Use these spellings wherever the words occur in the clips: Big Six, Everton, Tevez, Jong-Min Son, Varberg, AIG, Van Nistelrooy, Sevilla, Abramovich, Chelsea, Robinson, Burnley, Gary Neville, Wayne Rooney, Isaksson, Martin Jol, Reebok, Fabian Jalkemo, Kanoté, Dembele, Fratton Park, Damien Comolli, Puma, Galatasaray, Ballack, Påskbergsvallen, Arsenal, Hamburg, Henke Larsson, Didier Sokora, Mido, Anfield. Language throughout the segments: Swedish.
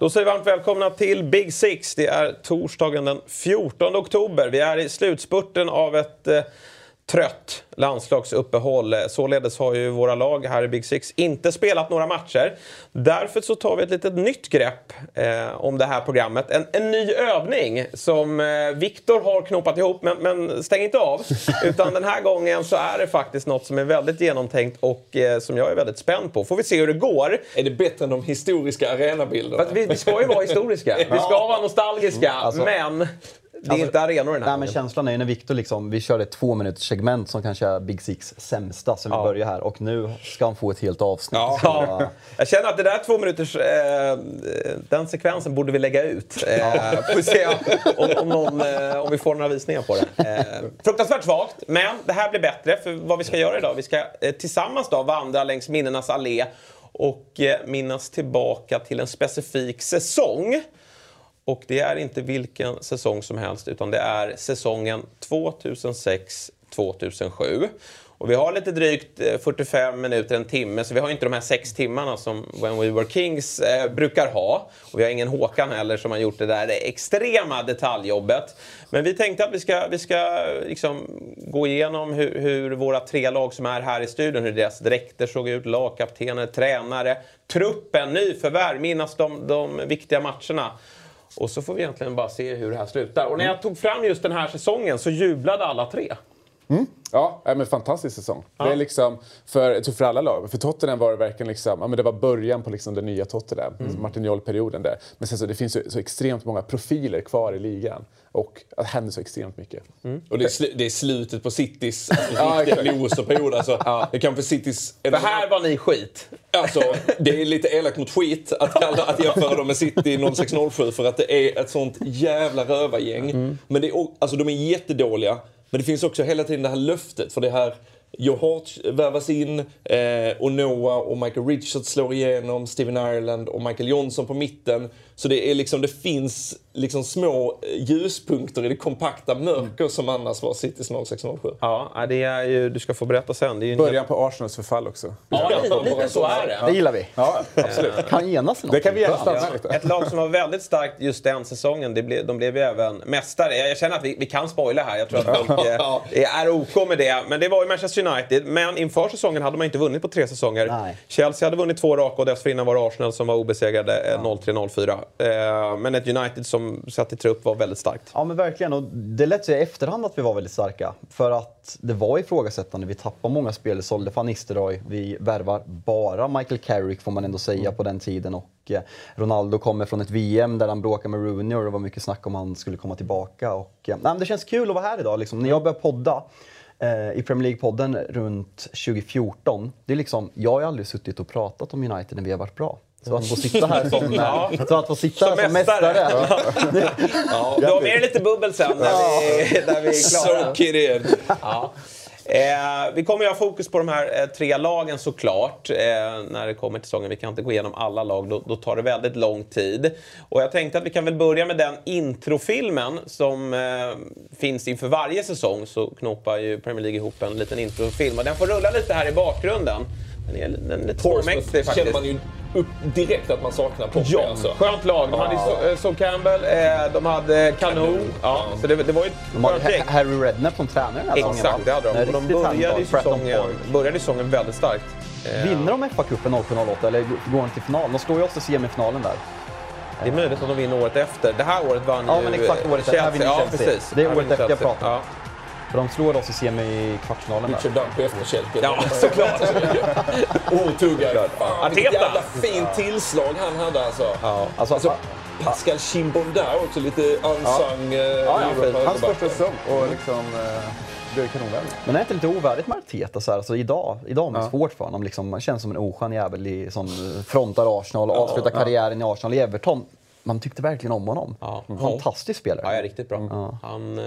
Då säger vi varmt välkomna till Big Six. Det är torsdagen den 14 oktober. Vi är i slutspurten av ett trött landslagsuppehåll. Således har ju våra lag här i Big Six inte spelat några matcher. Därför så tar vi ett litet nytt grepp om det här programmet. En ny övning som Viktor har knoppat ihop, men stäng inte av. Utan den här gången så är det faktiskt något som är väldigt genomtänkt och som jag är väldigt spänd på. Får vi se hur det går. Är det bättre än de historiska arenabilderna? Vi ska ju vara historiska. Vi ska vara nostalgiska, men... Det är alltså, inte arenor den här. Nej, men känslan är ju när Victor liksom, vi körde ett 2-minuters segment som kanske är Big Six sämsta som vi börjar här. Och nu ska han få ett helt avsnitt. Ja. Jag känner att det där 2 minuters, den sekvensen borde vi lägga ut. Får se om vi får några visningar på det. Fruktansvärt svagt, men det här blir bättre. För vad vi ska göra idag, vi ska tillsammans då vandra längs minnenas allé och minnas tillbaka till en specifik säsong. Och det är inte vilken säsong som helst, utan det är säsongen 2006-2007. Och vi har lite drygt 45 minuter, en timme. Så vi har inte de här 6 timmarna som When We Were Kings brukar ha. Och vi har ingen Håkan heller som har gjort det där extrema detaljjobbet. Men vi tänkte att vi ska liksom gå igenom hur våra 3 lag som är här i studion, hur deras dräkter såg ut, lagkaptener, tränare, truppen, nyförvärv, minnas de viktiga matcherna. Och så får vi egentligen bara se hur det här slutar. Och när jag tog fram just den här säsongen så jublade alla 3. Mm. Ja, men fantastisk säsong. Ja. Det är liksom för alla lag. För Tottenham var det verkligen liksom, ja, men det var början på liksom den nya Tottenham, Martin Jol perioden där. Men sen så det finns så extremt många profiler kvar i ligan och det händer så extremt mycket. Mm. Och det är slutet på Citys riktiga loserperiod alltså. Ja. Det kan för Citys för här var ni skit. Alltså, det är lite elakt mot skit att jämföra dem med City 0607 för att det är ett sånt jävla rövargäng. Mm. Men det är, alltså de är jättedåliga. Men det finns också hela tiden det här löftet. För det här, Joe Hart värvas in. Och Noah och Michael Richards slår igenom. Steven Ireland och Michael Johnson på mitten. Så det är liksom, det finns liksom små ljuspunkter i det kompakta mörker som annars var City 0607. Ja, det är ju, du ska få berätta sen. Det är ju början på Arsenals förfall också. Ja, lite så är det. Det gillar vi. Ja, absolut. Kan enas något. Det kan vi göra. Ja. Ett lag som var väldigt starkt just den säsongen, de blev ju även mästare. Jag känner att vi kan spoila här. Jag tror att folk är OK med det. Men det var ju Manchester United. Men inför säsongen hade man inte vunnit på 3 säsonger. Nej. Chelsea hade vunnit 2 raka och dessförinnan var Arsenal som var obesegrade 03-04. Men ett United som satt i trupp var väldigt starkt. Ja men verkligen, och det lät sig i efterhand att vi var väldigt starka. För att det var ifrågasättande, vi tappade många spel, sålde Van Nistelrooy, vi värvar bara Michael Carrick får man ändå säga på den tiden. Och Ronaldo kommer från ett VM där han bråkade med Rooney och det var mycket snack om han skulle komma tillbaka. Och, nej, men det känns kul att vara här idag liksom. När jag började podda i Premier League-podden runt 2014, det är liksom, jag har aldrig suttit och pratat om United när vi har varit bra. Så att få sitta här som mästare. Ja, då är det lite bubbel sen när vi är klara. Så kidding. Ja. Vi kommer ju ha fokus på de här 3 lagen såklart. När det kommer till säsongen, vi kan inte gå igenom alla lag, då tar det väldigt lång tid. Och jag tänkte att vi kan väl börja med den introfilmen som finns inför varje säsong. Så knoppar ju Premier League ihop en liten introfilm och den får rulla lite här i bakgrunden. Den är lite torrmäktig faktiskt. Känner man ju upp direkt att man saknar Poppe. Ja, alltså. Skönt lag. De hade Son Campbell, de hade Kanu. Ja, så det var ju de hade Harry Redknapp som tränare den här gången. Exakt, det hade de. De började säsongen väldigt starkt. Vinner de FA-cupen 0-0-8 eller går de till final? De står ju också i semifinalen där. Det är möjligt att de vinner året efter. Det här året vann ju Chelsea. Ja, men exakt året efter. Ja, precis. Det är året efter jag pratar. För de slår oss i semi-kvartsfinalen. Richard Dump efter Kjellke. Ja, såklart. Otuggar. Jävla fint tillslag han hade alltså. Ja, alltså Pascal Chimbonda också lite unsung. Ja, hans första säsong och liksom... Men det är inte lite ovärdigt med Arteta så här, alltså idag är det svårt för honom liksom, man känns som en oskön jävel som frontar Arsenal och avslutar karriären i Arsenal i Everton. Man tyckte verkligen om honom. Ja. Fantastisk spelare. Ja, är riktigt bra. Ja. Han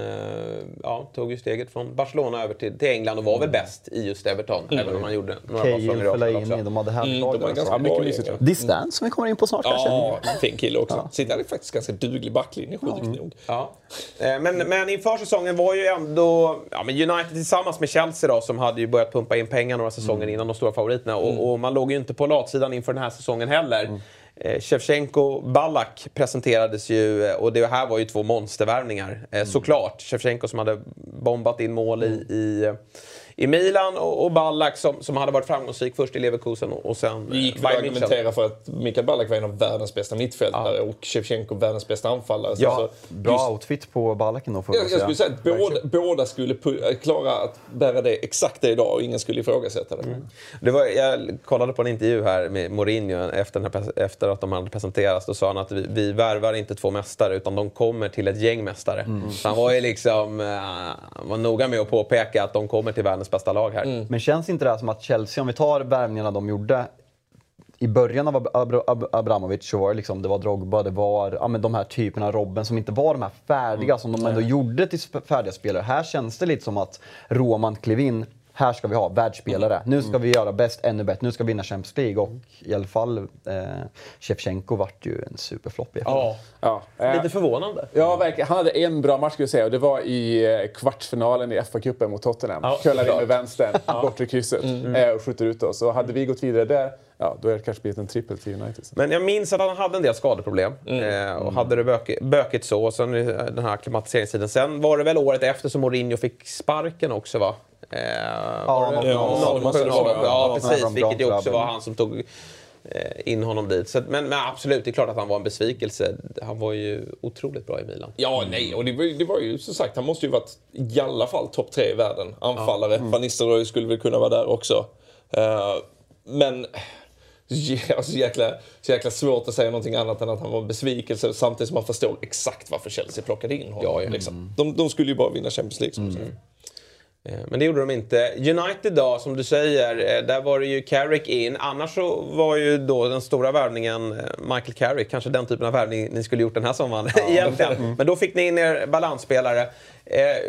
tog ju steget från Barcelona över till England och var väl bäst i just Everton. Även om han gjorde några bra frågor i de hade här mycket Distans som vi kommer in på snart kanske. Ja, fin kille också. Ja. Sitter han faktiskt ganska duglig backlinje, sjukt nog. Ja. Men inför säsongen var ju ändå United tillsammans med Chelsea då, som hade ju börjat pumpa in pengar några säsonger innan de stora favoriterna. Och man låg ju inte på latsidan inför den här säsongen heller. Shevchenko Ballack presenterades ju, och det här var ju två monstervärvningar såklart. Shevchenko som hade bombat in mål i Milan och Ballack som hade varit framgångsrik först i Leverkusen och sen det gick att argumentera för att Mikael Ballack var en av världens bästa mittfältare och Shevchenko världens bästa anfallare. Ja, så bra outfit på Ballacken då. Jag skulle säga att båda skulle klara att bära det exakt idag och ingen skulle ifrågasätta det. Jag kollade på en intervju här med Mourinho efter att de hade presenterats, och sa han att vi värvar inte två mästare utan de kommer till ett gäng mästare. Så han var ju liksom var noga med att påpeka att de kommer till världens bästa lag här. Men känns inte det som att Chelsea, om vi tar värvningarna de gjorde i början av Abramovich, så var det liksom, det var Drogba, det var de här typerna, Robben, som inte var de här färdiga som de ändå gjorde till färdiga spelare. Här känns det lite som att Roman klev in, här ska vi ha världsspelare. Nu ska vi göra bäst, ännu bättre. Nu ska vi vinna Champions League. Och i alla fall Shevchenko vart ju en superflopp. Lite förvånande. Ja, verkligen. Han hade en bra match, skulle jag säga. Och det var i kvartsfinalen i FA-cuppen mot Tottenham. Köllade in med vänstern, bort i krysset. Och skjuter ut oss. Och hade vi gått vidare där, då är det kanske blivit en trippel till United. Men jag minns att han hade en del skadeproblem. Och hade det bökigt så. Och sen den här klimatiseringstiden. Sen var det väl året efter som Mourinho fick sparken också, va? Precis, vilket ju också var han som tog in honom dit. Så, men absolut, det är klart att han var en besvikelse. Han var ju otroligt bra i Milan. Ja, nej, och det var ju som sagt, han måste ju varit i alla fall topp 3 i världen. Anfallare, Van Nistelrooy skulle väl kunna vara där också. Men så jäkla svårt att säga någonting annat än att han var en besvikelse, samtidigt som man förstår exakt varför Chelsea plockade in honom. Liksom. De skulle ju bara vinna Champions League, som säger. Men det gjorde de inte. United då, som du säger, där var det ju Carrick in. Annars så var ju då den stora värvningen Michael Carrick. Kanske den typen av värvning ni skulle gjort den här sommaren egentligen. Men då fick ni in er balansspelare.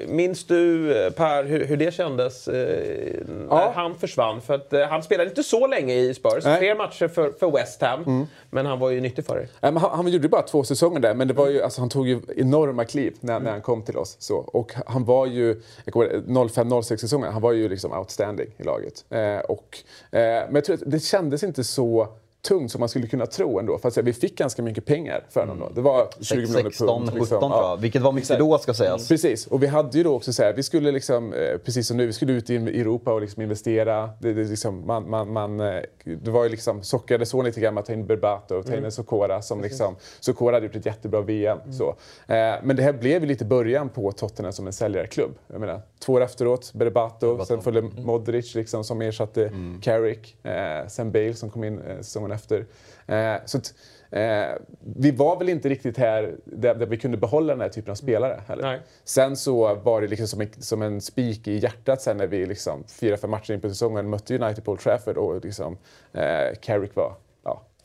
Minns du, Per, hur det kändes när han försvann? För att han spelade inte så länge i Spurs. Nej. 3 matcher för West Ham. Men han var ju nyttig för er. Han gjorde bara 2 säsonger där. Men det var ju, han tog ju enorma kliv när han kom till oss. Så. Och han var ju 05-06 säsonger. Han var ju liksom outstanding i laget. Men jag tror att det kändes inte så tungt som man skulle kunna tro ändå. Fast vi fick ganska mycket pengar för honom då. Det var 20 miljoner pund. 16, 17 tror jag. Vilket var mycket då, ska sägas. Precis. Och vi hade ju då också så här, vi skulle liksom, precis som nu, vi skulle ut i Europa och liksom investera. Det liksom, det var ju liksom, sockrade så lite grann att ta in Berbatov och ta in Sokora som liksom, Sokora hade gjort ett jättebra VM. Så. Men det här blev ju lite början på Tottenham som en säljarklubb. Jag menar, 2 år efteråt, Berbatov, sen följde Modric liksom, som ersatte Carrick, sen Bale som kom in som efter. Vi var väl inte riktigt här där vi kunde behålla den här typen av spelare heller. Nej. Sen så var det liksom som en spik i hjärtat sen när vi liksom 4-5 matcher in på säsongen mötte United på Old Trafford och liksom Carrick var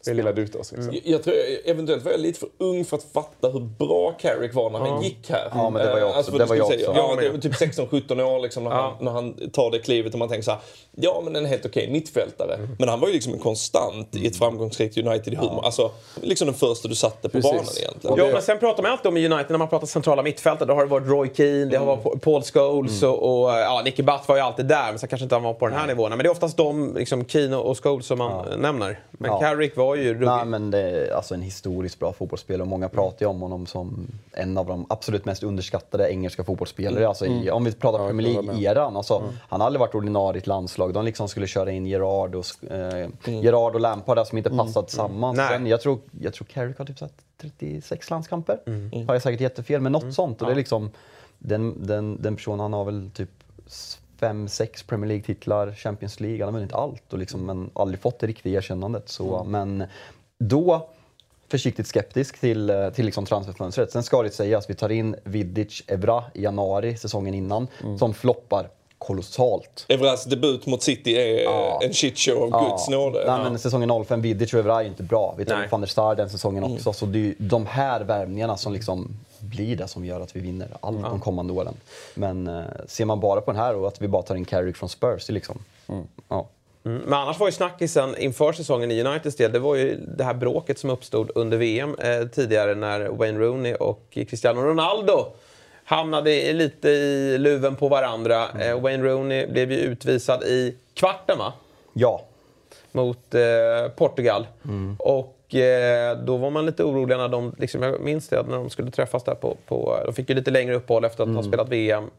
spelade ut oss. Liksom. Jag tror eventuellt var jag lite för ung för att fatta hur bra Carrick var när han gick här. Ja, men det var jag också. Alltså, det var typ 16-17 år liksom, när han tar det klivet och man tänker så här, ja, men en helt okej mittfältare. Men han var ju liksom en konstant i ett framgångsrikt United humor. Alltså, liksom den första du satte på banan egentligen. Ja, men sen pratar man alltid om United när man pratar centrala mittfältare. Då har det varit Roy Keane, det har varit Paul Scholes och Nicky Butt var ju alltid där, men så kanske inte han var på den här nivån. Men det är oftast de, liksom Keane och Scholes som man nämner. Men Carrick var ju men det är alltså en historiskt bra fotbollsspelare, och många pratar ju om honom som en av de absolut mest underskattade engelska fotbollsspelare. Alltså, om vi pratar Premier League-eran, alltså, han har aldrig varit ordinarie i ett landslag. De liksom skulle köra in Gerard och Lampard som inte passat tillsammans. Sen, jag tror Carrick har typ 36 landskamper. Har jag säkert jättefel, men något sånt. Och det är liksom... den personen, han har väl typ 5-6 Premier League-titlar, Champions League, han har vunnit allt och liksom, men aldrig fått det riktiga erkännandet. Så, men då försiktigt skeptisk till liksom transferfönstret. Sen ska det sägas, vi tar in Vidic Evra i januari, säsongen innan, som floppar kolossalt. Evras debut mot City är en shitshow av Guds nåde. Nej, men säsongen 05, Vidic och Evra är inte bra. Vi tar van der Sar den säsongen också. Så det är de här värvningarna som liksom blir det som gör att vi vinner allt de kommande åren. Men ser man bara på den här och att vi bara tar in Carrick från Spurs, det är liksom... Men annars var ju snackisen inför säsongen i Uniteds del, det var ju det här bråket som uppstod under VM tidigare när Wayne Rooney och Cristiano Ronaldo hamnade lite i luven på varandra. Wayne Rooney blev ju utvisad i kvarten, va? Ja. Mot Portugal. Och då var man lite orolig när de, liksom, jag minns det, när de skulle träffas där på de fick ju lite längre uppehåll efter att ha spelat VM.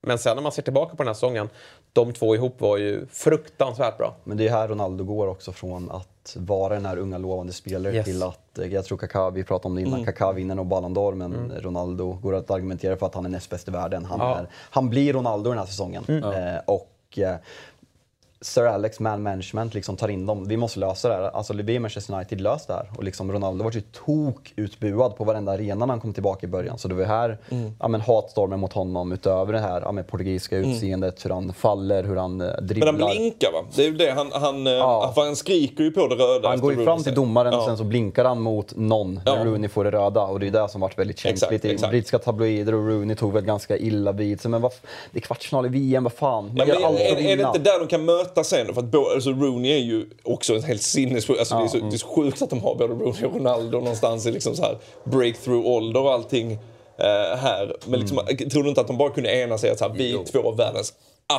Men sen när man ser tillbaka på den här säsongen, de två ihop var ju fruktansvärt bra. Men det är här Ronaldo går också från att vara den här unga lovande spelaren till att, jag tror Kaká, vi pratade om det innan, Kaká vinner och Ballon d'Or, men Ronaldo går att argumentera för att han är näst bäst i världen. Han blir Ronaldo den här säsongen. Och Sir Alex Man Management liksom tar in dem. Vi måste lösa det här. Alltså vi i Manchester United löste det här. Och liksom Ronaldo var ju tokutbuad på varenda arena när han kom tillbaka i början. Så det var här hatstormen mot honom utöver det här portugisiska utseendet. Hur han faller, hur han dribblar. Men han blinkar, va? Det är ju det. Han skriker ju på det röda. Han går ju fram till domaren och sen så blinkar han mot någon när Rooney får det röda. Och det är det som varit väldigt känsligt. I brittiska tabloider och Rooney tog väl ganska illa vid. Så, men det är kvartsfinal i VM, vad fan? Är det inte där de kan möta sen, för att Rooney är ju också en helt sinnessjuk, det är så sjukt att de har både Rooney och Ronaldo någonstans i liksom så här breakthrough-ålder och allting här, men liksom, tror du inte att de bara kunde ena sig att så här, vi två av världens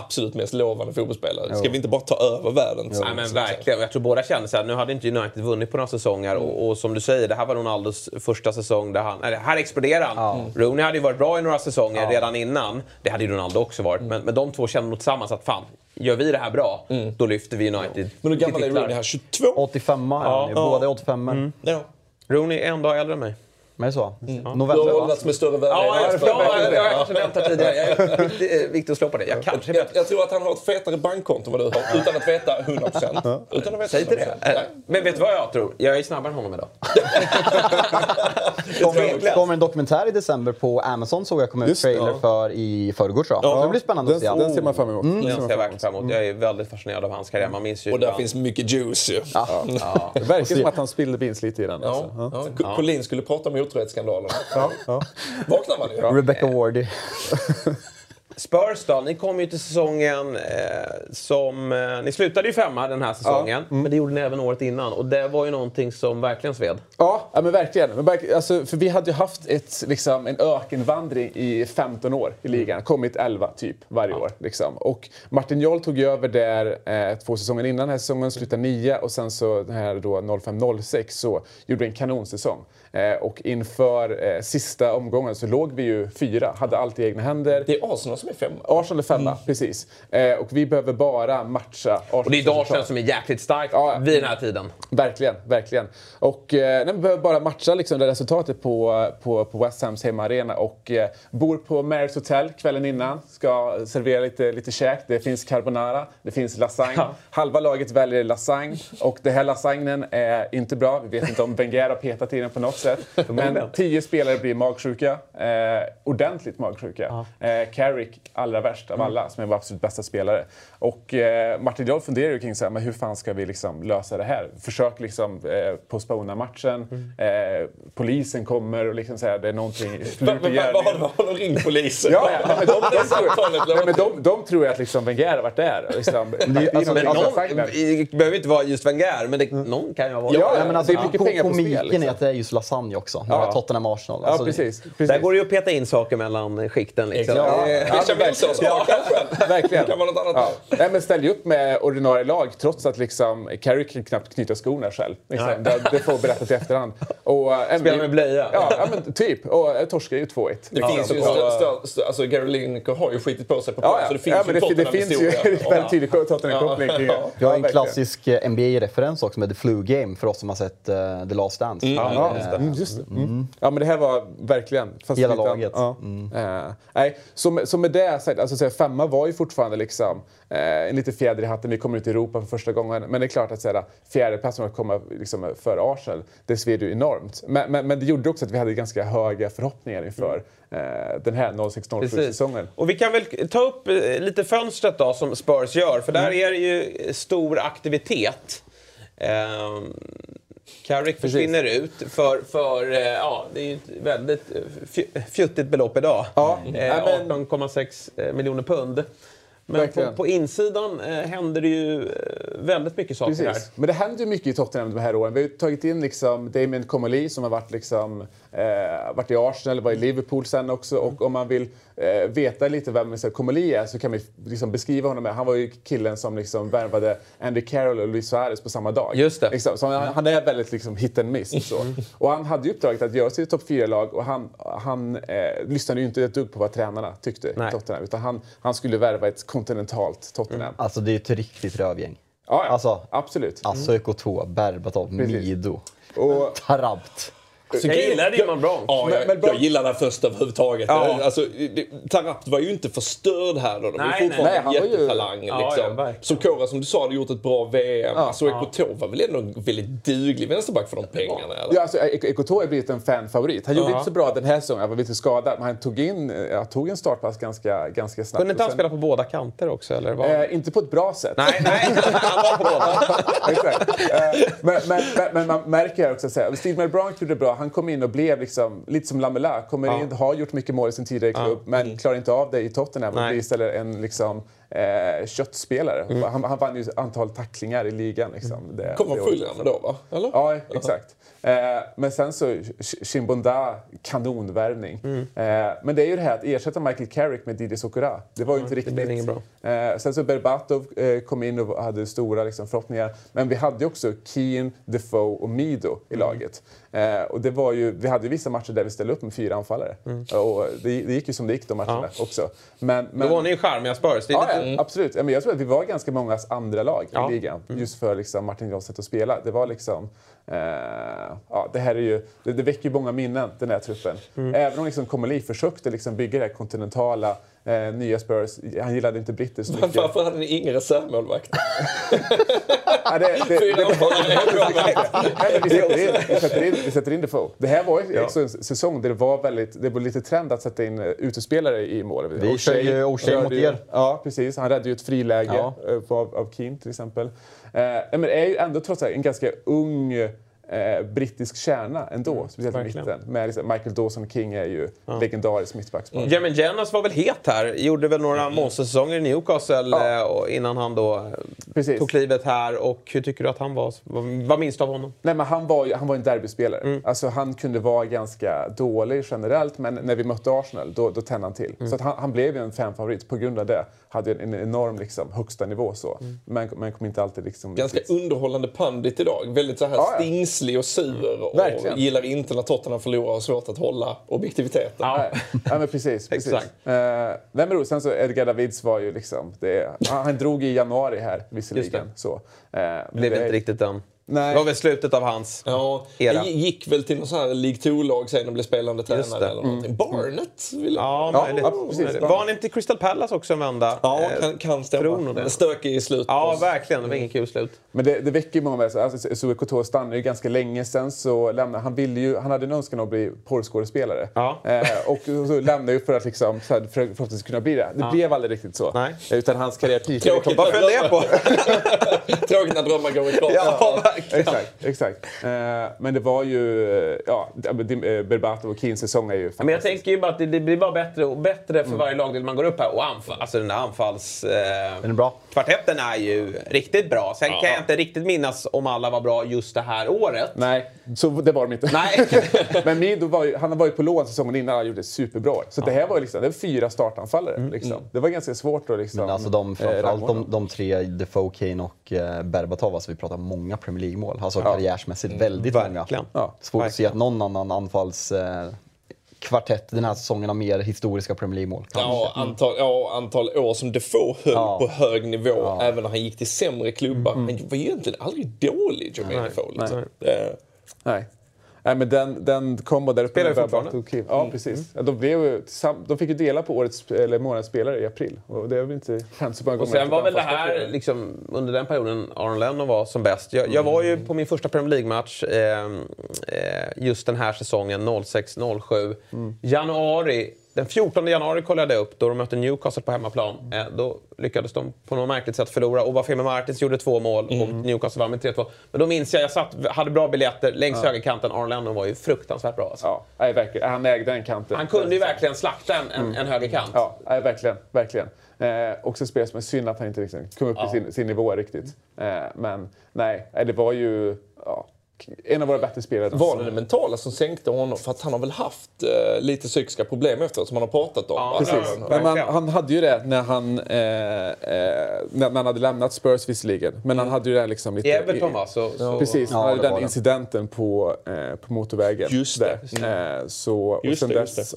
absolut mest lovande fotbollsspelare, ska vi inte bara ta över världen? Nej, men verkligen, jag tror båda känner så här, nu hade inte United vunnit på några säsonger och som du säger, det här var Ronaldos första säsong där han exploderade han. Rooney hade ju varit bra i några säsonger redan innan, det hade ju Ronaldo också varit, men de två känner nog tillsammans att fan, gör vi det här bra, då lyfter vi United. Men hur gammal är Rooney här? 22? 85, båda 85. Ja. Rooney är en dag äldre än mig. Men så. November. Du har hållits med större värld. Jag kanske väntar tidigare. Viktigt att slå på det. Jag tror att han har ett fetare bankkonto vad du har. Utan att veta 100%. Säg till det. Men vet du vad jag tror? Jag är snabbare än honom idag. Det kommer en dokumentär i december på Amazon, såg jag kom ut trailer för i förrgår, tror jag. Det blir spännande att se. Den ser man fram emot. Jag är väldigt fascinerad av hans karriär. Man minns ju. Och där finns mycket juice. Det verkar som att han spillde bins lite i den. Colin skulle prata med skandalen. Vaknar man ju. Rebecca Wardy. Spurs då, ni kom ju till säsongen ni slutade ju 5:a den här säsongen, men det gjorde ni även året innan och det var ju någonting som verkligen sved. Ja, men verkligen. Alltså, för vi hade ju haft en ökenvandring i 15 år i ligan, kommit 11 typ varje år liksom. Och Martin Jol tog över där 2 säsonger innan den här säsongen, slutade 9 och sen så här då 05-06 så gjorde vi en kanonsäsong. Och inför sista omgången så låg vi ju 4, hade allt i egna händer. Det är Arsenal som är 5. Arsenal är 5, precis. Och vi behöver bara matcha Arsenal. Och det är Arsenal som är jäkligt starkt vid den här tiden. Verkligen, verkligen. Och vi behöver bara matcha liksom, det resultatet på West Hams hemmaarena. Och bor på Marys Hotel kvällen innan. Ska servera lite käk. Det finns carbonara, det finns lasagne. Halva laget väljer lasagne. Och det här lasagnen är inte bra. Vi vet inte om Wenger har petat in den på något sätt. Men 10 spelare blir magsjuka. Ordentligt magsjuka. Carrick, allra värst av alla, som är vår absolut bästa spelare. Och Martin Jol funderar ju kring så här, men hur fan ska vi liksom lösa det här? Försök liksom postpona matchen. Polisen kommer och liksom säger det är någonting. Vad har de ringt polisen? De tror ju att liksom Wenger har varit där. Liksom, det behöver inte vara just Wenger, men någon kan ju vara. Ja, men alltså, det är mycket pengar på spel. Är att det är just lasagne också. Tottenham Arsenal. Alltså, precis. Där går det ju att peta in saker mellan skikten liksom. Ja. Christian Wilson kanske. Verkligen. Det kan vara något annat. Ja. Nej, men ställ ju upp med ordinarie lag trots att liksom Carrick kan knappt knyta skorna själv. Liksom. Det får berättat i efterhand. Och spela med blöja. Ja, men typ. Och torskar ju 2-1. Det finns ju alltså Gary Lineker har ju skitit på sig på plan, så det finns ju Tottenham historia. Det finns ju väldigt tydligt Tottenham-koppling. Jag har en klassisk NBA-referens också med The Flu Game för oss som har sett The Last Dance. Just det. Ja, men det här var verkligen hela laget. Nej, så med det sagt, alltså, femma var ju fortfarande liksom en lite fjäder i hatten. Vi kommer ut i Europa för första gången. Men det är klart att så här, fjärdeplatsen att komma liksom, före Arsenal, det sved ju enormt. Men det gjorde också att vi hade ganska höga förhoppningar inför den här 06-07-säsongen. Och vi kan väl ta upp lite fönstret då som Spurs gör. För där är det ju stor aktivitet. Carrick försvinner ut för ja, det är ju ett väldigt fjuttigt belopp idag. Ja. 18,6 miljoner pund. Men på insidan händer det ju väldigt mycket saker här. Men det händer ju mycket i Tottenham de här åren. Vi har tagit in liksom Damien Comolli som har varit, liksom, varit i Arsenal, var i Liverpool sen också. Och om man vill veta lite vem Comolli är så kan vi liksom beskriva honom. Han var ju killen som liksom värvade Andy Carroll och Luis Suarez på samma dag. Just det. Liksom, så han är väldigt liksom hit and miss. Så. Och han hade ju uppdraget att göra sitt topp 4-lag. Och han lyssnade ju inte ett dugg på vad tränarna tyckte i Tottenham. Utan han skulle värva ett kontinentalt Tottenham. Alltså det är ju ett riktigt rövgäng. Ja, ja. Alltså, absolut. Asoikotoa, Berbatov, Mido, Tarabt. Så jag gillade ju man bra. Ja, jag gillade den första överhuvudtaget. Ja. Alltså, Tarabt var ju inte förstörd här. Då. Nej, han var ju jättetalang. Liksom. Ja, som Kora, som du sa, hade gjort ett bra VM. Ja, så Ekoto var väl ändå väldigt duglig vänsterback för de pengarna? Eller? Ja, alltså, Ekoto har blivit en fanfavorit. Han gjorde inte så bra den här säsongen. Han var lite skadad. Men han tog en startpass ganska snabbt. Kunde inte han spela på båda kanter också? Eller vad? Inte på ett bra sätt. Nej. Han var på båda. Men man märker också att Steve McBrown gjorde bra. Han kom in och blev liksom, lite som Lamela. Har gjort mycket mål i sin tidigare klubb, men klarar inte av det i Tottenham. Och blir istället en liksom, köttspelare. Han vann ju antal tacklingar i ligan. Liksom, det kommer Fulham då, va? Eller? Ja, exakt. Men sen så Chimbonda, kanonvärvning. Men det är ju det här att ersätta Michael Carrick med Didier Sokora. Det var ju inte riktigt. Det bra. Sen så Berbatov kom in och hade stora liksom, förhoppningar. Men vi hade ju också Keane, Defoe och Mido i laget. Och det var ju, vi hade ju vissa matcher där vi ställde upp med 4 anfallare. Och det gick ju som det gick de matcherna också. Men då var ni ju charmiga Spurs. Absolut. Men jag tror att vi var ganska många andra lag i ligan. Just för liksom, Martin Jols sätt att spela. Det var liksom... det här är ju det väcker ju många minnen den här truppen. Även om liksom Comolli försökte liksom bygga det här kontinentala nya Spurs, han gillade inte britter så mycket. Varför hade ni ingen reservmålvakt? Vi sätter in det för. Det här var också en säsong där det var väldigt, det var lite trend att sätta in utespelare i mål. Vi kör ju Oshie mot er. Ja, precis. Han räddade ju ett friläge av Keane till exempel. Men det är ju ändå trots allt en ganska ung brittisk kärna ändå, speciellt i mitten. Men liksom, Michael Dawson King är ju legendarisk mittbackspelare. Jamen Jonas var väl het här. Gjorde väl några monstersäsonger i Newcastle innan han då tog klivet här. Och hur tycker du att han var? Vad minns du av honom? Nej, men han var en derbyspelare. Alltså, han kunde vara ganska dålig generellt, men när vi mötte Arsenal då tände han till. Så att han blev ju en fanfavorit på grund av det. Hade en enorm liksom, högsta nivå så. Men kom inte alltid liksom... Ganska underhållande pandit idag. Väldigt så här stings och sur och gillar inte när Tottenham förlorar och svårt att hålla objektiviteten. Ja men precis. Exakt. Men sen så Edgar Davids var ju liksom han drog i januari här visserligen så. Blev inte riktigt den. Nej. Det var väl slutet av hans era. Det gick väl till någon sån här League 2-lag sen och blev spelande tränare eller någonting. Barnet ville precis. Var han inte Crystal Palace också en vända? Ja, kan stämma. Stökig i slutet. Ja, verkligen. Det var ingen kul slut. Men det väcker många med sig. Alltså, Sowekoto stannade ju ganska länge sen så lämnade han. Han hade en önskan att bli porrskådespelare. Ja. Och så lämnade ju för att liksom, för att det skulle kunna bli det. Det blev aldrig riktigt så. Nej. Utan hans karriär... Tråkigt att drömma går i klart. Exakt. Men det var ju Berbatov och Keens säsong är ju fantastisk. Men jag tänker ju bara att det blir bara bättre och bättre för varje lagdel man går upp här. Och alltså den här anfallskvartetten är ju riktigt bra. Sen kan jag inte riktigt minnas om alla var bra just det här året. Nej, så det var de inte. Nej. Men Mido var ju, han var ju på lån säsongen innan han gjorde det superbra. Så det här var ju liksom, det var 4 startanfallare liksom. Det var ganska svårt att liksom. Men alltså framförallt de 3, Defoe, Kane och Berbatov, alltså vi pratar många Premier League-mål. Alltså karriärsmässigt väldigt många. Ja. Svårt att se att någon annan anfalls... kvartett den här säsongen av mer historiska Premier League-mål. Antal år som Defoe höll på hög nivå, även när han gick till sämre klubbar. Men det var ju egentligen aldrig dåligt Jermaine Defoe. Liksom. Nej, men den kombo där uppe med precis. Ja, de fick ju dela på årets eller månadens spelare i april. Och det har vi inte hänt så många gånger. Och sen var väl det här liksom, under den perioden Aron Lennon var som bäst. Jag var ju på min första Premier League-match just den här säsongen 06-07. Januari, den 14 januari kollade jag upp då de mötte Newcastle på hemmaplan. Då lyckades de på något märkligt sätt förlora. Och Femi Martins gjorde 2 mål och Newcastle vann med 3-2. Men då minns jag hade bra biljetter längs högerkanten. Arne Lennon var ju fruktansvärt bra. Alltså. Ja, nej, verkligen. Han ägde den kanten. Han kunde ju verkligen slakta en högerkant. Ja, nej, verkligen. Också spelare som är synd att han inte liksom kom upp i sin nivå riktigt. Men nej, det var ju... Ja. En av våra bättre spelare. Var det mentala som sänkte honom? För att han har väl haft lite psykiska problem efteråt som man har pratat om. Ja, precis. Men han hade ju det när han hade lämnat Spurs visserligen. Men han hade ju det liksom lite... I Everton var så... Precis, han hade den incidenten på motorvägen. Just det.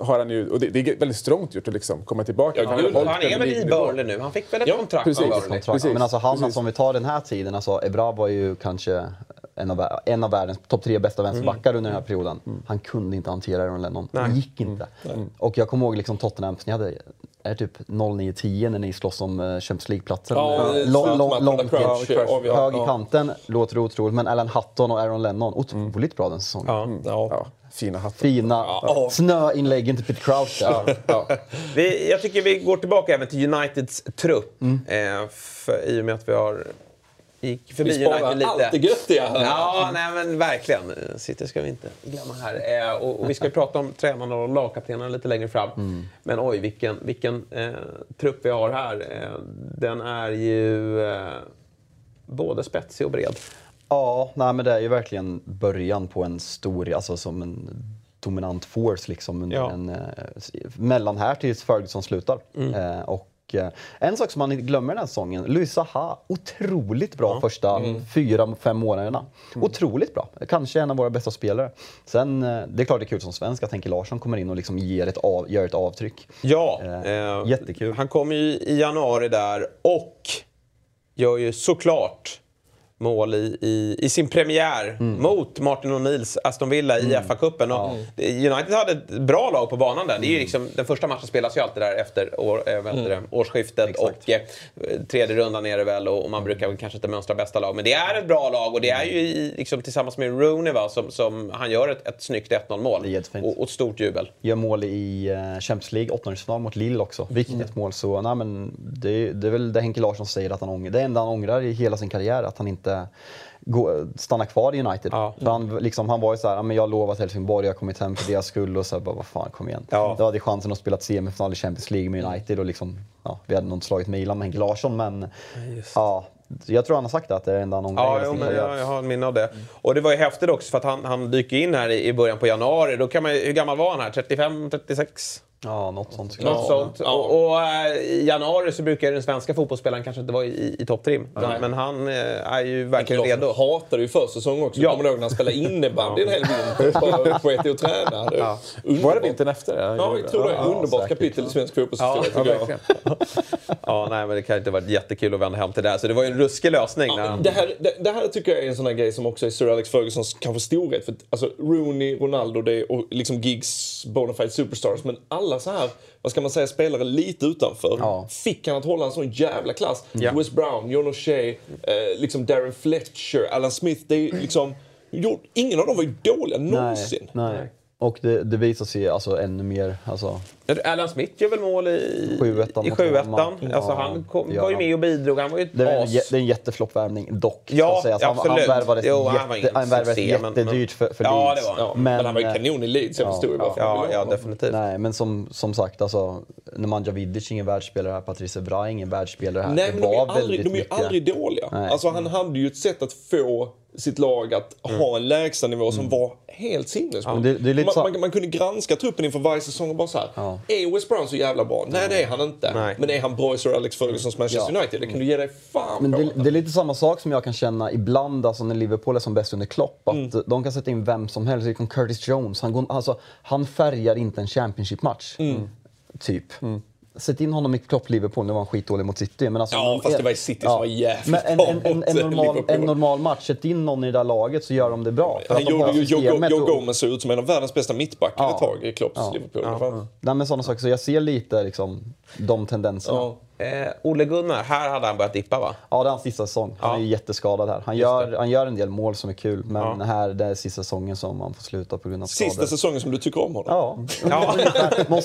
Har han ju... Och det är väldigt strångt gjort att liksom komma tillbaka. Han är väl i Burnley nu? Han fick väl ett kontrakt? Precis. Men alltså han som vi tar den här tiden, alltså Ebra var ju kanske... En av världens topp 3 bästa vänsterbackar under den här perioden. Han kunde inte hantera Aaron Lennon. Han gick inte. Och jag kommer ihåg liksom Tottenham, ni hade typ 09-10 när ni slåss om Champions League-platsen. Långt hög i kanten, låter otroligt. Men Alan Hutton och Aaron Lennon, otroligt bra den säsongen. Fina hattar. Snöinläggen till Pit Crouch. Jag tycker vi går tillbaka även till Uniteds trupp. I och med att vi har... gick förbi United lite. Alltid gött det här. Ja, nej men verkligen. City ska vi inte glömma här. Och vi ska prata om tränarna och lagkaptenerna lite längre fram. Men oj, vilken trupp vi har här. Den är ju både spetsig och bred. Ja, nej men det är ju verkligen början på en stor, alltså som en dominant force liksom. Mellan här tills Ferguson slutar. Och en sak som man glömmer den här säsongen, Luis Zaha, otroligt bra första 4-5 månaderna. Otroligt bra. Kanske en av våra bästa spelare. Sen, det är klart det är kul som svensk. Jag tänker Larsson kommer in och liksom gör ett avtryck. Ja, jättekul. Han kom ju i januari där och gör ju såklart mål i sin premiär mot Martin O'Neills Aston Villa i FA-cupen. United hade ett bra lag på banan där. Det är ju liksom, den första matchen spelas ju alltid där efter årsskiftet. Exakt. Och tredje rundan är det väl och man brukar väl kanske inte mönstra bästa lag. Men det är ett bra lag och det är ju liksom, tillsammans med Rooney som han gör ett snyggt 1-0-mål och ett stort jubel. Gör mål i Champions League, 8-årsfinal mot Lille också. Vilket mål så. Nej, men det är väl det Henke Larsson säger att han ångrar. Det enda han ångrar i hela sin karriär att han inte stanna kvar i United. Han var ju så här, men jag lovat Helsingborg, jag har kommit hem för det jag skulle och så bara, vad fan, kom igen. Jag hade chansen att spela semifinal i Champions League med United och liksom, vi hade nog slagit Milan med Henke Larsson, men jag tror han har sagt det, att det är enda någon grej. Jag har en minne av det. Och det var ju häftigt också för att han dyker in här i början på januari. Då kan man, hur gammal var han här? 35, 36? Ja, något sånt. Ja. Och i januari så brukar den svenska fotbollsspelaren kanske inte vara i topptrim. Men han är ju verkligen redo. Han hatade ju försäsong också. Kommer ihåg när han spelade innebandy en hel vinter. Bara skett i att träna. Var det vintern efter? Ja, jag tror det. Underbart kapitel i svensk fotbollshistoria. Nej, men det kan inte ha varit jättekul att vända hem till det här. Så det var ju en ruskig lösning. Det här tycker jag är en sån här grej som också är Sir Alex Fergusons kanske storhet. För, alltså, Rooney, Ronaldo och liksom Giggs, bonafide superstars. Men alla så här, vad ska man säga, spelare lite utanför. Fick han att hålla en sån jävla klass. Wes Brown, John O'Shea, liksom Darren Fletcher, Alan Smith. Det är liksom, ingen av dem var ju dåliga någonsin. Nej. Och det visar sig alltså ännu mer. Alltså. Alan Smith gör väl mål i 7-1. Ja, alltså han var ju med och bidrog. Han var ju det är en jättefloppvärvning dock. Ja, säga. Alltså, absolut. Han värvades jättedyrt för Leeds. Ja, det var han. Men han var ju kanon i Leeds. Jag förstår ju varför. Ja, definitivt. Nej, men som sagt, alltså, Nemanja Vidic är ingen världsspelare här. Patrice Evra är ingen världsspelare här. Nej, men de är ju aldrig dåliga. Nej. Alltså, han hade ju ett sätt att få sitt lag att ha en lägstanivå som var helt sinnes. Ja, man kunde granska truppen inför varje säsong och bara så här. Ja. Är West Brown så jävla bra? Nej, det är han inte. Nej. Men är han bra i Sir Alex Fergusons Manchester United? Det kan du ge dig fan. Men det är lite samma sak som jag kan känna ibland, alltså när Liverpool är som bäst under Klopp, att de kan sätta in vem som helst. Det är Curtis Jones. Han färgar inte en Championship-match. Typ. Sätt in honom i Klopp Liverpool, nu var han skitdålig mot City. Men alltså, fast det var i City som var jävligt bra mot Liverpool. En normal match, sätt in någon i det där laget så gör de det bra. För Joe Gomez ser ut som en av världens bästa mittbackar ett tag i Klopps Liverpool. Nej, men sådana saker, så jag ser lite liksom, de tendenserna. Ole Gunnar, här hade han börjat dippa, va? Ja, det är hans sista säsong. Han är ju jätteskadad här. Han gör en del mål som är kul, men det är sista säsongen som han får sluta på grund av skador. Sista säsongen som du tycker om honom? Ja.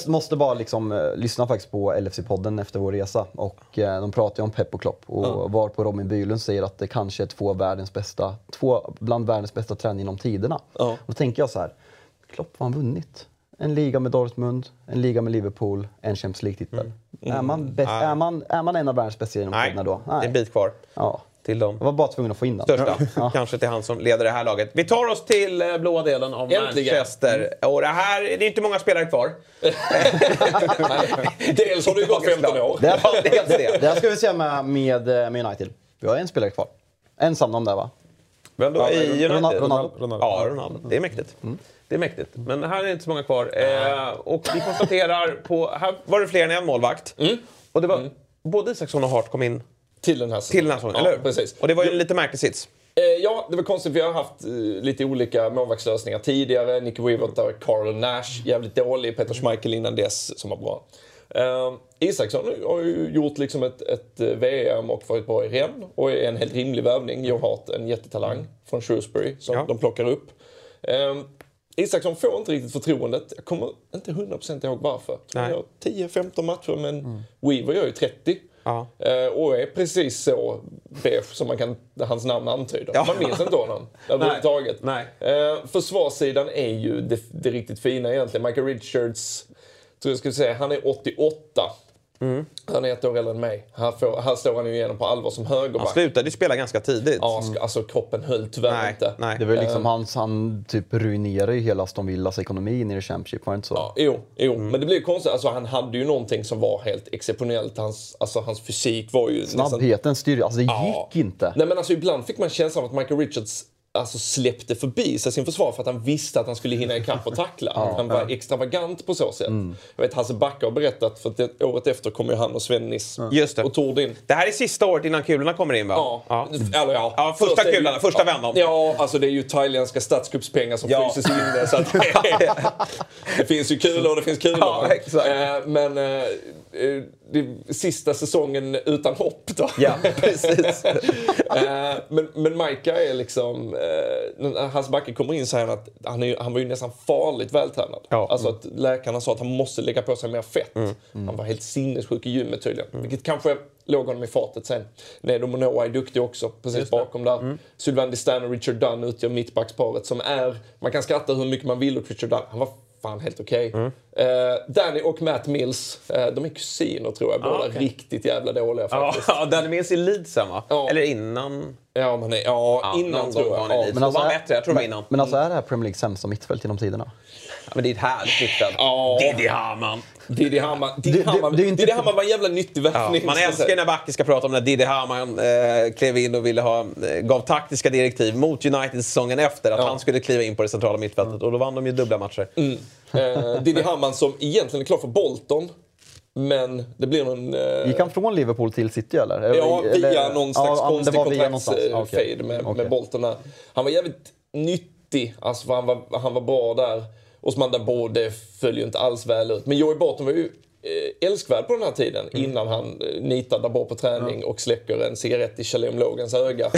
Måste bara liksom, lyssna faktiskt på LFC-podden efter vår resa. Och de pratar ju om Pep och Klopp. Och varpå Robin Bylund säger att det kanske är bland världens bästa tränare inom tiderna. Och då tänker jag så här, Klopp har han vunnit. En liga med Dortmund, en liga med Liverpool, en Champions League-titel. Är man en av världens bästa genom tiderna då? Nej, det är en bit kvar till dem. Jag var bara tvungen att få in den. Största, kanske till han som leder det här laget. Vi tar oss till blåa delen av Manchester. Och det här, det är inte många spelare kvar. Dels har du gått 15 år. Det här ska vi se med United. Vi har en spelare kvar. Ensam om det, va? Vem då? Ronaldo. Ja, Ronaldo. Det är mäktigt. Det är mäktigt. Men här är inte så många kvar. Och vi konstaterar här var det fler än en målvakt. Och det var både Isaksson och Hart kom in till den här säsongen, eller hur? Precis. Och det var ju en lite märklig sits. Ja, det var konstigt. Vi har haft lite olika målvaktslösningar tidigare. Nicky Weaver, Carl Nash, jävligt dålig. Peter Schmeichel innan dess, som var bra. Isaksson har ju gjort liksom ett VM och varit bra i Rennes. Och är en helt rimlig värvning. Joe Hart, en jättetalang från Shrewsbury som de plockar upp. Isaksson får inte riktigt förtroendet. Jag kommer inte 100% ihåg varför. Han gör 10-15 matcher, men Weaver gör ju 30. Ja. Och är precis så beige som hans namn antyder. Ja. Man minns inte honom överhuvudtaget. Försvarssidan är ju det riktigt fina egentligen. Michael Richards, tror jag skulle säga, han är 88. Han är ett år äldre än mig. Här står han ju igenom på allvar som högerback. Han slutade spela ganska tidigt. Alltså kroppen höll tyvärr inte. Nej. Det var liksom han typ ruinerade ju hela Aston Villas ekonomi i Championship, var det inte så? Ja, men det blev konstigt. Alltså, han hade ju någonting som var helt exceptionellt. Hans fysik var ju... Snabbheten styrde, alltså det gick inte. Nej, men alltså ibland fick man känslan av att Michael Richards släppte förbi sig sin försvar för att han visste att han skulle hinna i kamp och tackla. Han var extravagant på så sätt. Jag vet, Hasse Backa har berättat för att året efter kommer han och Svennis och Tordin. Det här är sista året innan kulorna kommer in, va? Första vändan. Ja, alltså det är ju thailändska statskuppspengar som fryses in där, så att det finns ju kulor och det finns kulor. Ja, exakt. Men sista säsongen utan hopp då. Ja, precis. Men Maika är liksom... när Hasse Backe kommer in så här att han var ju nästan farligt vältränad. Alltså att läkarna sa att han måste lägga på sig mer fett. Han var helt sinnessjuk i gymmet tydligen. Vilket kanske låg honom i fatet sen. Nedo Monoa är duktig också, precis bakom där. Sylvain Stan och Richard Dunn utgör mittbacksparet som är... Man kan skratta hur mycket man vill åt Richard Dunn. Han var fan helt okej. Danny och Matt Mills, de är kusiner tror jag. Båda riktigt jävla dåliga faktiskt. Danny Mills är lidsamma. Eller innan... innan tror jag. Men alltså, är det här Premier League sämst som mittfält genom tiderna? Ja, men det är ett härligt flyktad. Didi Hamann. Didi Hamann var en jävla nyttig värvning. Man älskar när Backe ska prata om när Didi Hamann klev in och ville gav taktiska direktiv mot United-säsongen efter att han skulle kliva in på det centrala mittfältet. Och då vann de ju dubbla matcher. Didi Hamann som egentligen är klar för Bolton. Men det blir gick han från Liverpool till City eller? Ja, via någon slags konstig kontraktsfade med Bolton. Han var jävligt nyttig. Alltså, han var bra där. Och som andra både följer ju inte alls väl ut. Men Joey Barton var ju älskvärd på den här tiden innan han nitar där bort på träning och släcker en cigarett i Chalem Logans öga.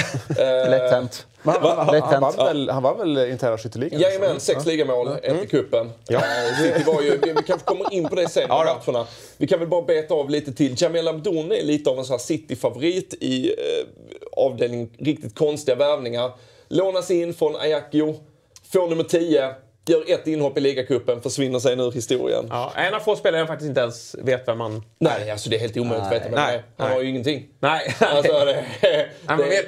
Lätthänt. Han var väl interna skytteligan? Jajamän, 6 ligamål efter kuppen. Ja. Det var ju, vi kanske kommer in på det sen på matcherna. Vi kan väl bara beta av lite till. Jamel Abdoun är lite av en så här City-favorit i avdelning riktigt konstiga värvningar. Lånas in från Ajaccio, får nummer 10. Gör ett inhopp i ligacupen, försvinner sig ur historien. Ja, en av få spelare faktiskt inte ens vet vem man... Nej, alltså det är helt omöjligt att veta vem man är. Han har ju ingenting. Nej, alltså,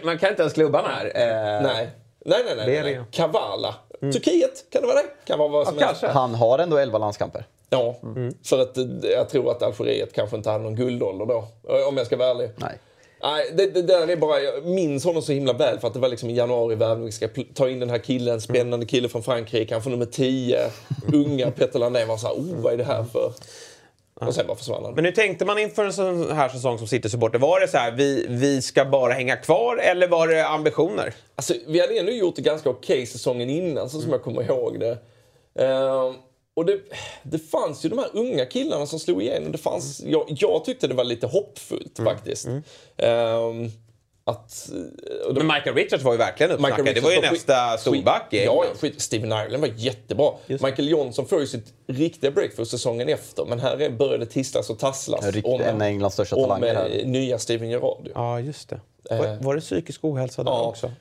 man kan inte ens klubban här. Nej. Kavala. Turkiet, kan det vara det? Kan vara vad som helst. Han har ändå 11 landskamper. Ja, för att jag tror att Algeriet kanske inte hade någon guldålder då. Om jag ska vara ärlig. Nej. Nej, det där är bara, jag minns honom så himla väl för att det var liksom i januari-värvning vi ska ta in den här killen, spännande kille från Frankrike, han får nummer 10, unga Petter Landén var så här, vad är det här för? Och sen bara försvann han. Men nu tänkte man inför en sån här säsong som sitter så borta, var det så här, vi ska bara hänga kvar eller var det ambitioner? Alltså, vi hade ändå gjort det ganska okej säsongen innan, så som jag kommer ihåg det. Och det fanns ju de här unga killarna som slog igenom. Det fanns, jag tyckte det var lite hoppfullt faktiskt. Men Michael Richards var ju verkligen uppsnackad. Det var ju nästa storback. Ja, Steven Ireland var jättebra. Just. Michael Johnson får ju sitt riktiga break för säsongen efter. Men här började tisslas och tasslas om nya Steven Gerrard. Ja, just det. Var det psykisk ohälsa där också?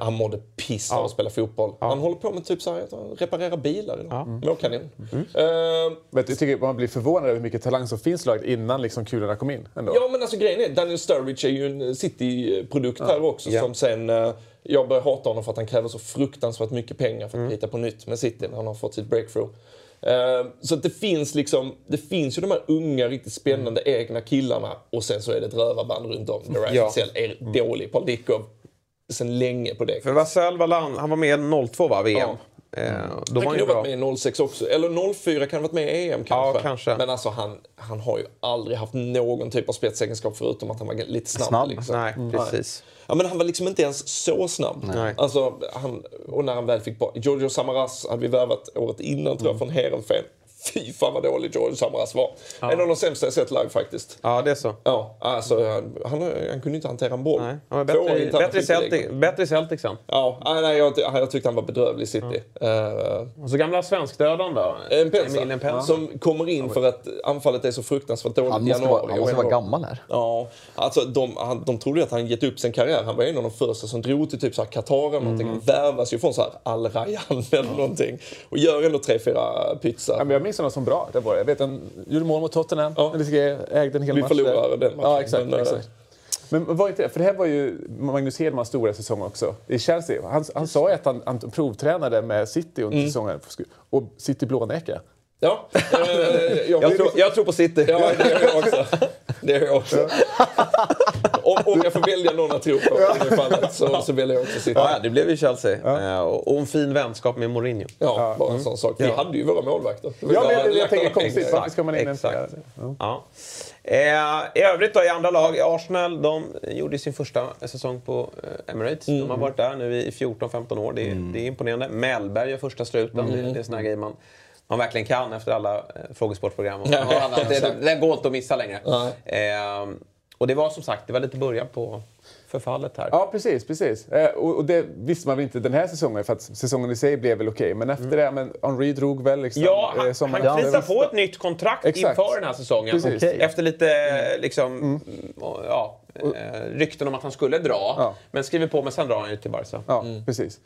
Han mådde piss av att spela fotboll. Han håller på med typ så här, att reparera bilar. Målkanin. Jag tycker man blir förvånad över hur mycket talang som finns lagt innan liksom kulorna kom in. Ändå. Ja, men alltså grejen är, Daniel Sturridge är ju en City-produkt här också. Yeah. Som sen, jag börjar hata honom för att han kräver så fruktansvärt mycket pengar för att hitta på nytt med City när han har fått sitt breakthrough. Så att det finns ju de här unga riktigt spännande egna killarna och sen så är det ett rövarband runt om. The Right Cell är dålig. Paul Dickov sen länge på det. För Vassel han var med 02 va VM. Ja. Då han kan ha varit med 06 också eller 04 kan ha varit med i EM kanske. Ja, kanske. Men alltså han har ju aldrig haft någon typ av spetsegenskap förutom att han var lite snabb. Liksom. Nej, precis. Ja, men han var liksom inte ens så snabb. Nej. Alltså, och när han väl fick på Giorgio Samaras hade vi värvat året innan tror jag, från Heerenveen. Fy fan vad dålig Giorgio Samaras var. En av de sämsta jag sett live faktiskt. Ja, det är så. Ja, alltså, han kunde inte hantera en boll. Nej. Han var bättre i Celtic sen. Ja, nej, jag tyckte han var bedrövlig i City. Och så gamla svenskdöden då? En pensa. Som kommer in för att anfallet är så fruktansvärt dåligt i januari. Han måste vara gammal här. Ja, alltså de trodde att han gett upp sin karriär. Han var en av de första som drog till typ så här Qatar eller någonting. Han värvas ju från så här Al-Rayyan eller någonting. Och gör ändå 3-4 pizzar. Men jag minns honom som bra. Det var jag vet en julmål mot Tottenham. Ja. Ägde en hel match. Vi förlorade den matchen. Ja, exakt. Men var inte det? För det här var ju Magnus Hedmans stora säsong också i Chelsea. Han sa att han provtränade med City under säsongen. Och City blånäcka. Ja. Jag tror på City. Ja, det gör jag också. Om jag får välja någon att tro på i det fallet så väljer jag också City. Ja, det blev ju Chelsea. Ja. Och en fin vänskap med Mourinho. Ja, bara en sån sak. Vi hade ju våra målvakter. Ja, men jag tänker konstigt. Varför ska man in i övrigt då i andra lag. Arsenal, de gjorde sin första säsong på Emirates. De har varit där nu i 14-15 år. Det är imponerande. Mellberg gör första struten. Det är sån här grej man verkligen kan efter alla frågesportprogram. Det går inte att missa längre. Och det var som sagt, det var lite början på förfallet här. Ja, precis. Och det visste man väl inte den här säsongen för att säsongen i sig blev väl okej. Men efter det, men Henry drog väl liksom... Ja, han krisade på ett nytt kontrakt inför den här säsongen. Okay. Efter lite liksom... rykten om att han skulle dra men skriver på men sen drar han ju till Barca. Ja, precis.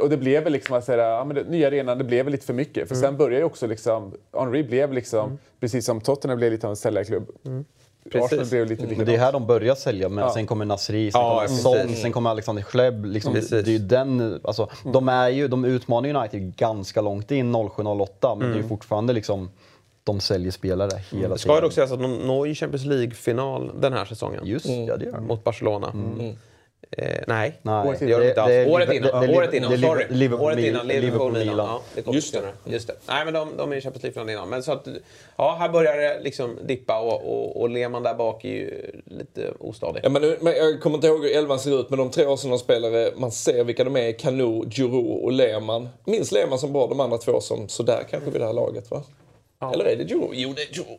Och det blev väl liksom att säga, nya arenan det blev väl lite för mycket för sen började ju också liksom Henry blev liksom precis som Tottenham blev lite av en säljarklubb. Precis. Det är här de börjar sälja men sen kommer Nasri, sen kommer Son, sen kommer Alexander Schlepp liksom, det är ju den alltså, de utmanar United ganska långt in 07-08 men det är ju fortfarande liksom de säljer spelare hela tiden. Det ska ju också sägas att de når ju Champions League-final den här säsongen. Just det. Mot Barcelona. Nej, det gör de inte alls. Året innan. Liverpool Milan. Just det. Nej, men de är ju Champions League-final innan. Men så att, här börjar det liksom dippa och Lehmann där bak är ju lite ostadig. Ja, men jag kommer inte ihåg hur elvan ser ut, men de tre Arsenal-spelare, man ser vilka de är, Kanu, Giroud och Lehmann. Minns Lehmann som bra, de andra två som sådär kanske vid det här laget, va? Ja. Eller är det Joe? Jo, det är Joe.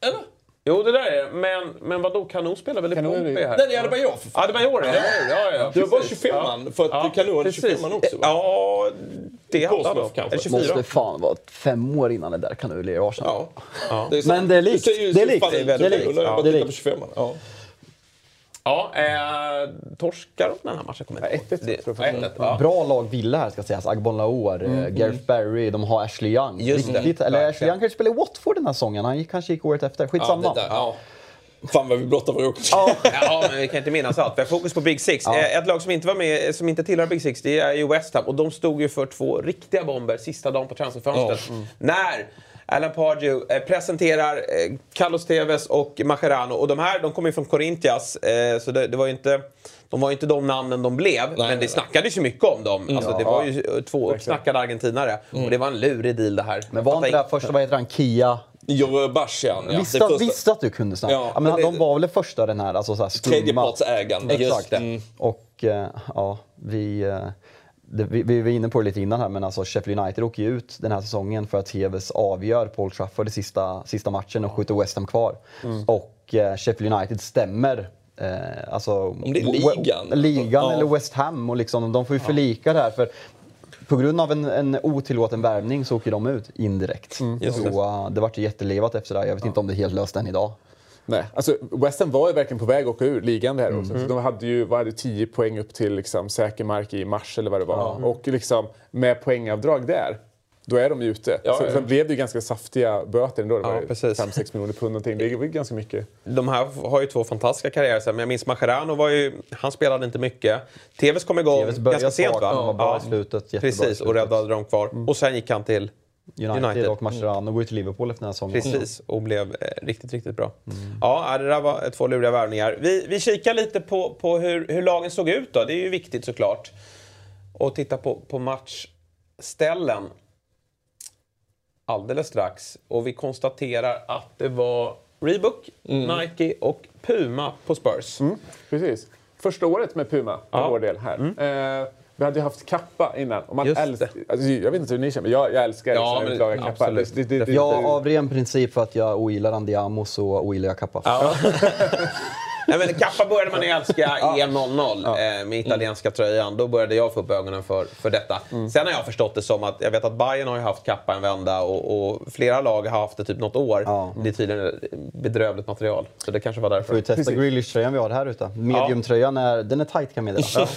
Eller? Jo, det där är men vadå, Kanon spelar väl i Pompé här? Nej, det är Adebayor. Adebayor, ja. Du var 25 man, för att ja, Kanon hade 25 man också, va? Ja, det handlar då. Det måste fan vara 5 år innan det där Kanon i Arsenal. Ja. Ja. Det är men det är likt. Det är likt. Ja. Ja, torskar de den här matchen kommer ett bra lag Villa här ska sägas. Agbonlaor, Gareth Barry, de har Ashley Young. Ashley Young kanske spelar Watford den här säsongen. Han kanske gick året efter. Skitsamma. Ja. Fan vad vi blottar vår också. Ja, men vi kan inte minnas allt. Vi har fokus på Big Six. Ja. Ett lag som inte var med, som inte tillhör Big Six, det är ju West Ham. Och de stod ju för 2 riktiga bomber sista dagen på transferfönstret. Ja. Mm. När Alan Pardew presenterar Carlos Tevez och Mascherano. Och de här, de kommer ju från Corinthians. Så det var ju inte... De var ju inte de namnen de blev, men det snackades ju mycket om dem. Mm. Alltså, det var ju 2 snackade argentinare. Mm. Och det var en lurig deal det här. Men var inte det här första, vad heter han, Kia? Jo, Bastian. Ja. Visste att du kunde snacka. Ja, men de var väl första den här, alltså så här skumma. Tredjepartsägande. Exakt. Mm. Och ja, vi var inne på det lite innan här, men alltså Sheffield United åker ju ut den här säsongen för att Tevez avgör på Old Trafford i sista matchen och skjuter West Ham kvar. Mm. Och Sheffield United stämmer. Alltså, om det är ligan eller West Ham och liksom, de får ju förlika det här för på grund av en otillåten värvning så åker de ut indirekt. Så det vart ju jättelevat efter det här. Jag vet inte om det är helt löst än idag. Nej, alltså West Ham var ju verkligen på väg att åka ur ligan det här också. Så de hade ju 10 poäng upp till liksom, säker mark i mars eller vad det var. Mm. Och liksom, med poängavdrag där då är de ju ute. Ja, så sen blev det ju ganska saftiga böter ändå. Det var 5-6 miljoner pund någonting. Det var ganska mycket. De här har ju 2 fantastiska karriärer. Men jag minns Mascherano var ju... Han spelade inte mycket. Tevez kom igång ganska sent, va? Han var bra i slutet. Precis, och räddade dem kvar. Mm. Och sen gick han till United. Och Mascherano går till Liverpool efter den här säsongen. Precis, och blev riktigt bra. Mm. Ja, det där var 2 luriga värvningar. Vi kikar lite på hur lagen såg ut då. Det är ju viktigt såklart. Och titta på matchställen alldeles strax. Och vi konstaterar att det var Reebok, Nike och Puma på Spurs. Mm, precis. Första året med Puma på vår del här. Mm. Vi hade ju haft kappa innan. Och man alltså, jag vet inte hur ni känner, men jag älskar utlaga kappa. Det, jag av ren princip för att jag ogillar Andiamo så ogillar jag kappa. Ja. Nej, men kappa började man älska E00 med italienska tröjan. Då började jag få upp ögonen för detta. Mm. Sen har jag förstått det som att jag vet att Bayern har ju haft kappa en vända och flera lag har haft det typ något år. Mm. Det är tydligen bedrövligt material. Så det kanske var därför. Får vi testa Grealish-tröjan vi har här ute. Medium-tröjan den är tajt kan meddela.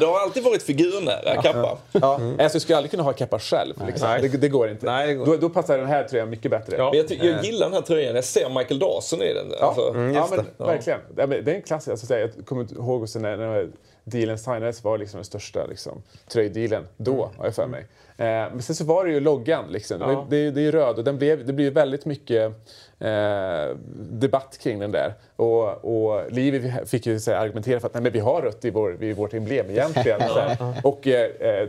Det har alltid varit figuren där, kappa. Ja. Mm. Alltså, jag skulle aldrig kunna ha kappa själv. Liksom. Nej. Det går inte. Nej, det går. Då passar den här tröjan mycket bättre. Ja. Men jag gillar den här tröjan. Jag ser Michael Dawson i den. Alltså, men verkligen. Det är en klassisk, alltså, jag kommer inte ihåg också när dealen signades var liksom den största liksom, tröjdealen då har jag för mig. Men sen så var det ju loggan liksom. Det är ju röd och det blev väldigt mycket debatt kring den där. Och Livi fick ju så här, argumentera för att nej, men vi har rött i vårt emblem egentligen. Och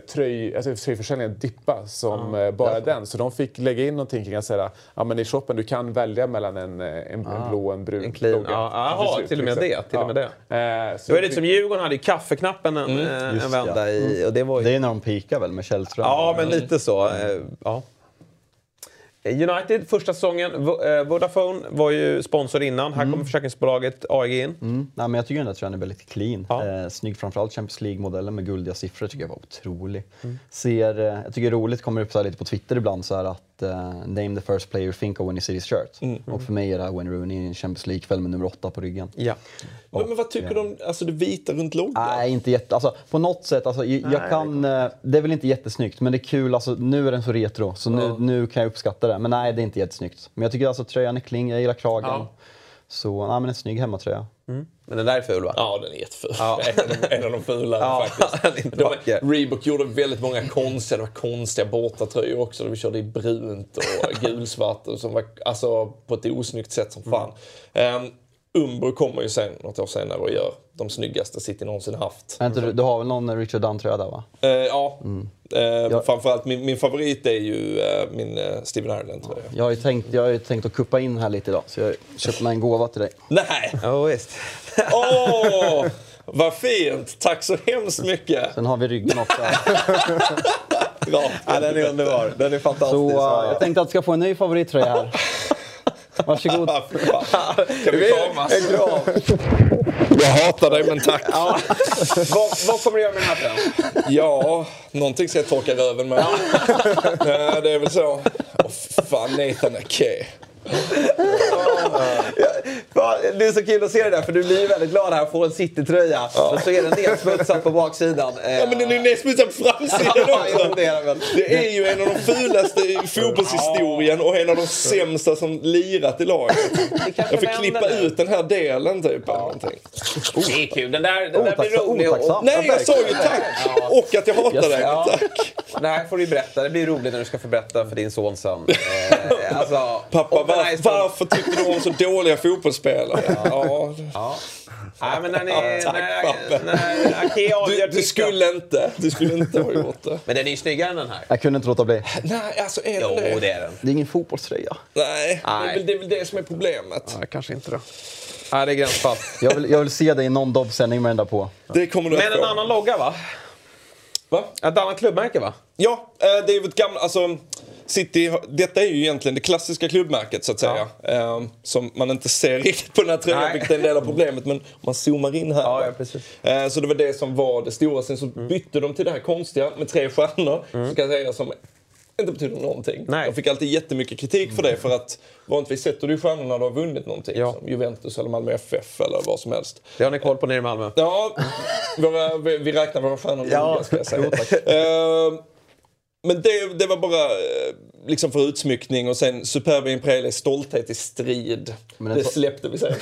tröjförsäljningen dippa som bara den. Så de fick lägga in någonting kring att säga men i shoppen du kan välja mellan en blå och en brun logga. Till och med det. Så det är lite som Djurgården hade i kaffeknappen en vända i. Och det var ju... Det är när de pikar väl med Källström. Ja, men lite så. Ja. United, första säsongen. Vodafone var ju sponsor innan. Här kommer försäkringsbolaget AIG in. Nej, men jag tycker den där tröjan är väldigt clean. Snygg framförallt. Champions League-modellen med guldiga siffror tycker jag var otrolig. Jag tycker det är roligt, kommer upp så här lite på Twitter ibland så här att name the first player think of when you see his shirt. Och för mig är det här Wayne Rooney i en Champions League-kväll med nummer 8 på ryggen. Men vad tycker du om alltså, det vita runt loggan? Nej, inte jätte... Alltså, på något sätt, alltså, jag kan... Det är väl inte jättesnyggt, men det är kul. Alltså, nu är den så retro, så nu kan jag uppskatta det. Men nej, det är inte jättesnyggt. Men jag tycker alltså tröjan är kling, jag gillar kragen. Så, men en snygg hemmatröja. Men den där är ful, va? Ja, den är jätteful. En av de fulare faktiskt. Reebok gjorde väldigt många konstiga bortatröjor också. De körde i brunt och gulsvart och som var alltså, på ett osnyggt sätt som fan. Umbro kommer ju sen något år senare och gör de snyggaste City någonsin haft. Du har väl någon Richard Dunn-tröja där, va? Framförallt min favorit är ju min Steven Ireland, tror jag. Jag har ju tänkt att kuppa in här lite idag, så jag köpte mig en gåva till dig. Nej! Visst. Åh, vad fint! Tack så hemskt mycket! Sen har vi ryggen också. Ja, den är underbar. Den är fantastisk. Så, jag tänkte att jag ska få en ny favorittröja här. Varsågod. Kan vi kramas? Jag hatar dig, men tack. Ja. Vad kommer du göra med den här tröjan? Ja, någonting ska jag torka röven med. Nej, det är väl så. Fan, Nathan, okej. Ja, det är så kul att se det där, för du blir väldigt glad här att få en City-tröja. Ja. Men så är den nedsmutsad på baksidan. Ja, men den är nedsmutsad på framsidan också. Det är ju en av de fulaste i fotbollshistorien och en av de sämsta som lirat i laget. Jag får klippa ut den här delen typ. Ja. Det är kul, den där blir rolig. Nej, jag sa ju tack. Ja. Och att jag hatar dig, tack. Det här får du berätta, det blir roligt när du ska få berätta för din son sen. Alltså, pappa, varför tyckte du om så dåliga fotbollsspelare? Ja. Nej, men du skulle inte ha gjort det. Men den är ju snyggare än den här. Jag kunde inte låta bli. Nej, alltså är det. Jo, det är den. Det är ingen fotbollströja. Nej, det är väl det som är problemet. Nej, kanske inte då. Nej, det är gränsfall. Jag vill se dig i någon dobbsändning med den där på. Det kommer du. Men en annan logga, va? Ett annat klubbmärke, va? Ja, det är ju ett gammalt, alltså City, detta är ju egentligen det klassiska klubbmärket så att säga, som man inte ser riktigt på den här tröjan, vilket är en del av problemet, men man zoomar in här. Ja, precis. Så det var det som var det stora, sen så bytte de till det här konstiga med 3 stjärnor, så kan jag säga, som inte betyder någonting. Nej. Jag fick alltid jättemycket kritik för det, för att vanligtvis sätter du stjärnorna när du har vunnit någonting, som Juventus eller Malmö FF eller vad som helst. Det har ni koll på nere i Malmö. Ja, vi räknar våra stjärnor. Ja, ska jag säga. Men det var bara liksom för utsmyckning, och sen Superb Imperial är stolthet i strid. Men det släppte vi sen.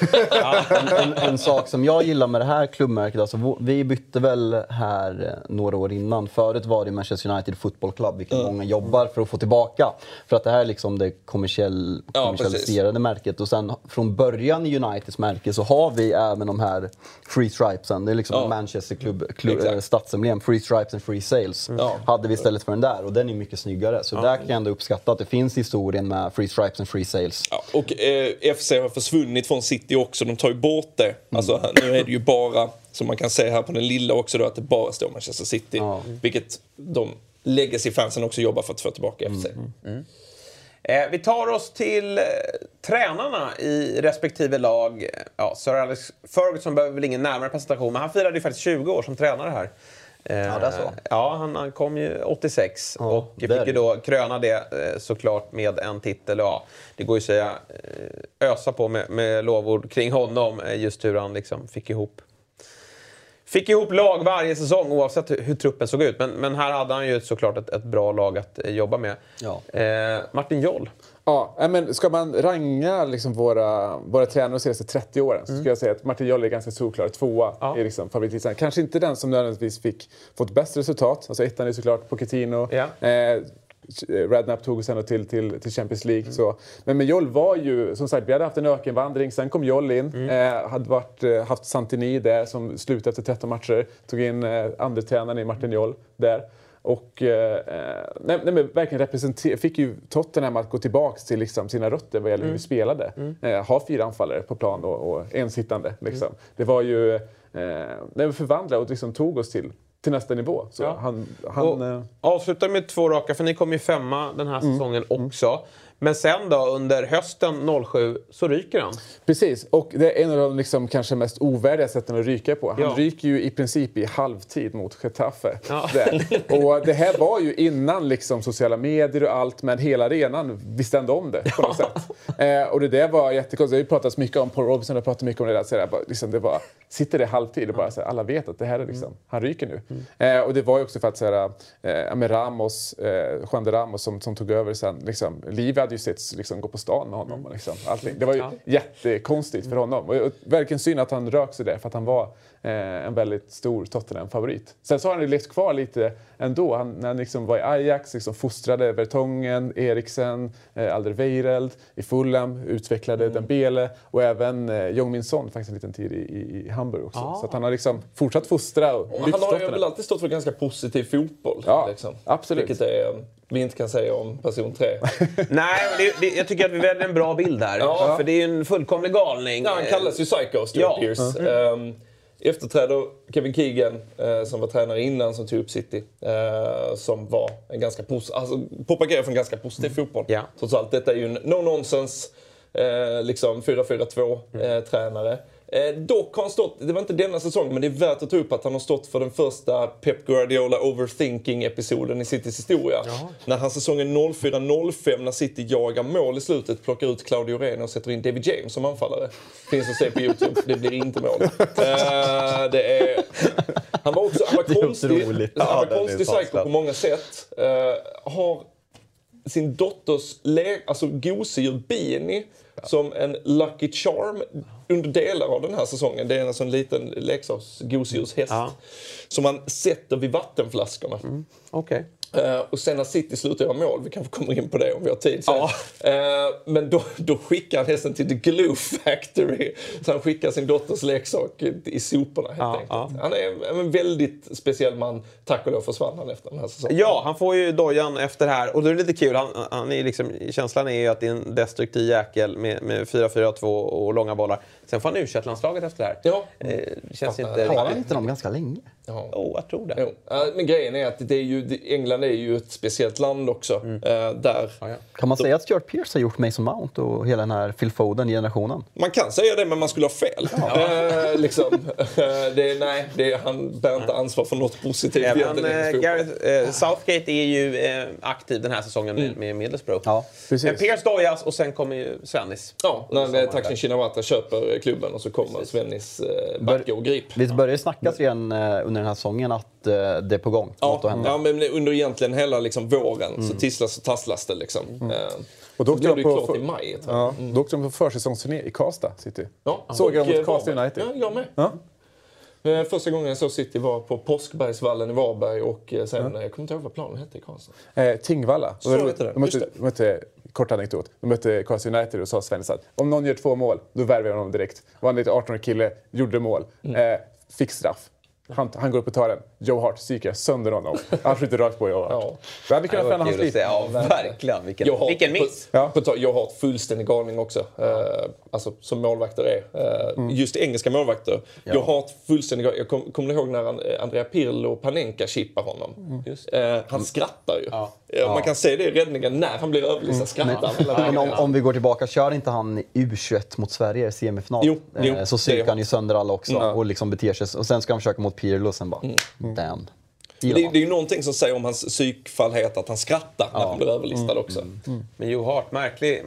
En sak som jag gillar med det här klubbmärket, alltså, vi bytte väl här några år innan. Förut var det Manchester United Football Club, vilket många jobbar för att få tillbaka. För att det här är liksom det kommersialiserade märket. Och sen från början i Uniteds märke så har vi även de här Free Stripesen. Det är liksom Manchester statsemblem, Free Stripes and Free Sales. Hade vi istället för den där, och den är mycket snyggare. Så där kan jag ändå uppskatta att det finns historien med Free Stripes and Free Sales. Ja, och FC har försvunnit från City också. De tar ju bort det. Alltså, nu är det ju bara, som man kan se här på den lilla också då, att det bara står Manchester City. Vilket de legacy-fansen också jobbar för att få tillbaka FC. Vi tar oss till tränarna i respektive lag. Ja, Sir Alex Ferguson behöver väl ingen närmare presentation, men han firade ju faktiskt 20 år som tränare här. Han kom ju 86 och fick ju då kröna det såklart med en titel. Ja, det går ju att säga, ösa på med lovord kring honom, just hur han liksom fick ihop lag varje säsong oavsett hur truppen såg ut. Men här hade han ju såklart ett bra lag att jobba med. Martin Jol. Ja, men ska man ranga liksom våra tränare de senaste 30 åren, så skulle jag säga att Martin Jol är ganska solklar. 2:a är liksom favoritlistan. Kanske inte den som nödvändigtvis fått bäst resultat. Alltså 1:an är såklart Pochettino. Redknapp tog oss ändå till Champions League. Så. Men Jol var ju, som sagt, vi hade haft en ökenvandring. Sen kom Jol in. Hade haft Santini där som slutade efter 13 matcher. Tog in andra tränaren i Martin Jol där. Och men verkligen fick ju Tottenham att gå tillbaka till liksom sina rötter vad gäller hur vi spelade. Ha 4 anfallare på plan och ensittande. Liksom. Det var ju förvandla och liksom tog oss till nästa nivå. Så han avslutar med 2 raka, för ni kom ju 5:a den här säsongen också. Men sen då, under hösten 07, så ryker han. Precis, och det är en av de liksom kanske mest ovärdiga sätten att ryka på. Han ryker ju i princip i halvtid mot Getafe. Och det här var ju innan liksom sociala medier och allt, men hela arenan visste ändå om det på något sätt. Och det där var jättekonstigt. Det har ju pratats mycket om Paul Robinson, jag pratat mycket om det där. Så där bara, liksom det var, sitter det halvtid och bara så här, alla vet att det här är liksom, han ryker nu. Och det var ju också för att så här, med Ramos, Juan de Ramos som tog över sen, liksom, Liv hade ju sett liksom, gå på stan med honom. Liksom, allting. Det var ju jättekonstigt för honom. Och verkligen synd att han rök sig där, för att han var en väldigt stor Tottenham-favorit. Sen så har han ju levt kvar lite ändå. När han liksom var i Ajax, liksom fostrade Vertongen, Eriksen, Alderweireld i Fulham, utvecklade Dembele och även Jong-Min Son faktiskt en liten tid i Hamburg också. Så att han har liksom fortsatt fostra och lyft Tottenham. Han har väl alltid stått för ganska positiv fotboll. Ja, liksom. Absolut. Vilket är, vi inte kan säga om person 3. Nej, jag tycker att vi väljer en bra bild här. För det är ju en fullkomlig galning. Ja, han kallas ju Psycho, Stuart Pearce. efterträder Kevin Keegan som var tränare innan som tog upp City. Som var en ganska propagerade för en ganska positiv fotboll. Yeah. Trots allt, detta är ju en no-nonsense liksom 4-4-2-tränare. Dock har han stått, det var inte denna säsong, men det är värt att ta upp att han har stått för den första Pep Guardiola overthinking-episoden i Citys historia. Jaha. När han säsongen 04-05 när City jagar mål i slutet, plockar ut Claudio Reyna och sätter in David James som anfallare. Finns att se på YouTube, det blir inte mål. Han var också han var konstig psycho på många sätt. Har sin dotters gosedjur Beanie som en Lucky Charm under delar av den här säsongen. Det är en sån liten leksaksgosedjurshäst som man sätter vid vattenflaskorna. Mm. Okej. Och sen när City slutar göra mål, vi kanske kommer in på det om vi har tid sen. Men då skickar han hästen till The Glue Factory. Så han skickar sin dotters leksak i soporna helt enkelt. Han är en väldigt speciell man. Tack och lov försvann han efter den här säsongen. Ja, han får ju dojan efter här. Och det är lite kul, han är liksom, känslan är ju att det är en destruktiv jäkel med 4-4-2 och långa bollar. Sen får han ursättlandslaget efter det här. Ja. Känns inte han var inte dem ganska länge. Ja, jag tror det. Men grejen är att det är ju, England är ju ett speciellt land också. Mm. Där. Kan man säga att Stuart Pearce har gjort Mason Mount och hela den här Phil Foden-generationen? Man kan säga det, men man skulle ha fel. Han bär inte ansvar för något positivt. Southgate är ju aktiv den här säsongen med Middlesbrough. Ja, men Pearce dojas och sen kommer ju Svennis. Ja, när Taksin Shinawatra köper klubben och så kommer Svennis backa och grip. Vi börjar snackas igen under den här säsongen att det är på gång. Ja, men under egentligen hela liksom våren så tisslas och tasslas det liksom. Och då blev det klart i maj. Då åkte de på försäsongsturné i Karlstad City. Ja. Såg jag mot Karlstad United. Ja, jag med. Ja. Första gången jag såg City var på Påskbergsvallen i Varberg och sen jag kommer inte ihåg vad planen hette i Karlstad. Tingvalla. Så heter det. De mötte kort anekdot. De mötte Karlstad United och sa Svensson att om någon gör 2 mål, då värvar jag honom direkt. Var en lite 18-årig kille, gjorde mål. Fick straff. Han går upp och tar den. Joe Hart psykar sönder honom. Han skjuter rakt på Joe Hart. Ja. Vi kan fälla hans liv. Ja, verkligen. Vilken miss. Joe Hart fullständig galning också. Alltså, som målvakter är. Just engelska målvakter. Ja. Joe Hart fullständig galning. Jag kommer ihåg när Andrea Pirlo och Panenka chippar honom. Han skrattar ju. Man kan se det i räddningen när han blir överlistad. Men om vi går tillbaka, kör inte han U21 mot Sverige i semifinal? Jo, så psykar han ju sönder alla också. Och liksom beter sig. Och sen ska han försöka mot Pirlo och sen bara, Det är ju någonting som säger om hans psykfallhet att han skrattar när han blir överlistad också. Men Joe Hart, märklig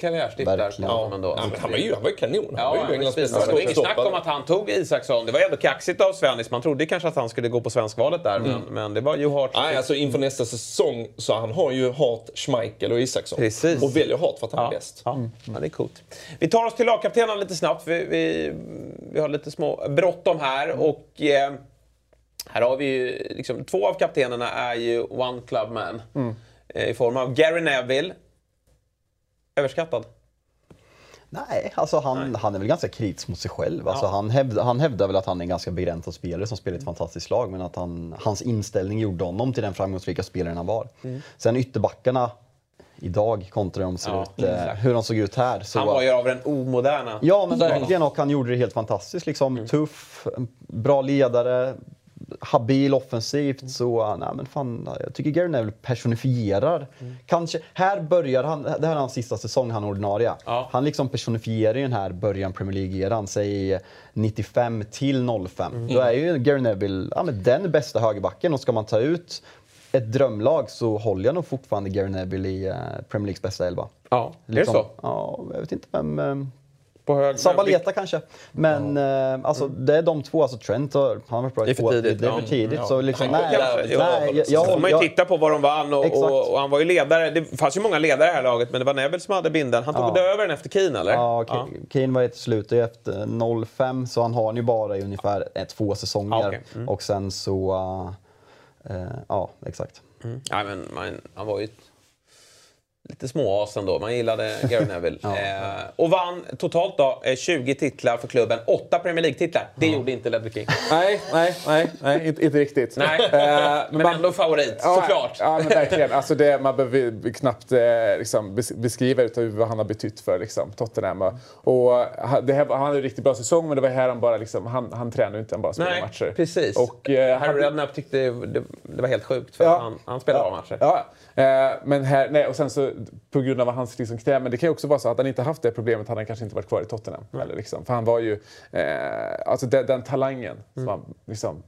karriärstiftare. Han var ju kanon. Det var inget snack om att han tog Isaksson. Det var ändå kaxigt av Svennis. Man trodde kanske att han skulle gå på svenskvalet där. Men det var Joe Hart. Nej, alltså inför nästa säsong så han har ju Hart, Schmeichel och Isaksson. Precis. Och väljer Hart för att han är bäst. Det är coolt. Vi tar oss till lagkaptenen lite snabbt. Vi har lite små bråttom här och... Här har vi ju, liksom, 2 av kaptenerna är ju One Club Man i form av Gary Neville. Överskattad? Nej, alltså han är väl ganska kritisk mot sig själv. Alltså han hävdar väl att han är en ganska begränsad spelare som spelar ett fantastiskt lag. Men att hans inställning gjorde honom till den framgångsrika spelaren han var. Sen ytterbackarna... Idag kontra de ser ut, hur de såg ut här. Så han var ju av den omoderna. Ja, men verkligen, och han gjorde det helt fantastiskt. Liksom, tuff, bra ledare, habil offensivt. Så nej, men fan, jag tycker Gary Neville personifierar. Kanske, här börjar han, det här är hans sista säsong, han ordinarie. Han liksom personifierar ju den här början Premier League-eran, säg 95 till 05. Då är ju Gary Neville den bästa högerbacken, och ska man ta ut ett drömlag så håller jag nog fortfarande Gary Neville i Premier Leagues bästa elva. Ja, liksom, är det så? Ja, jag vet inte vem... Sabaleta kanske. Men det är de 2. Alltså Trent har varit bra i 2. Det är för tidigt. Så liksom, får man ju titta på vad de vann. Och han var ju ledare. Det fanns ju många ledare i det här laget. Men det var Neville som hade binden. Han tog över den efter Keane, eller? Ja. Keane var ett slut efter 05. Så han har ju bara i ungefär 2 säsonger. Och sen så... Ja, exakt. Han var ju lite småas ändå. Man gillade Gary Neville. Ja. Och vann totalt då 20 titlar för klubben. 8 Premier League-titlar. Det gjorde inte Ledley King. Nej, inte riktigt. Nej. Men ändå favorit, såklart. Ja, men verkligen. Alltså det, man behöver knappt beskriva utan vad han har betytt för Tottenham. Och det här, han hade en riktigt bra säsong, men det var här han bara han tränade inte, han bara spelade matcher. Nej, precis. Och Harry Redknapp tyckte det var helt sjukt för att han spelade bra matcher. Ja. Men här, nej, och sen så på grund av hans knä, men det kan ju också vara så att han inte haft det problemet, hade han kanske inte varit kvar i Tottenham eller för han var ju alltså den talangen som han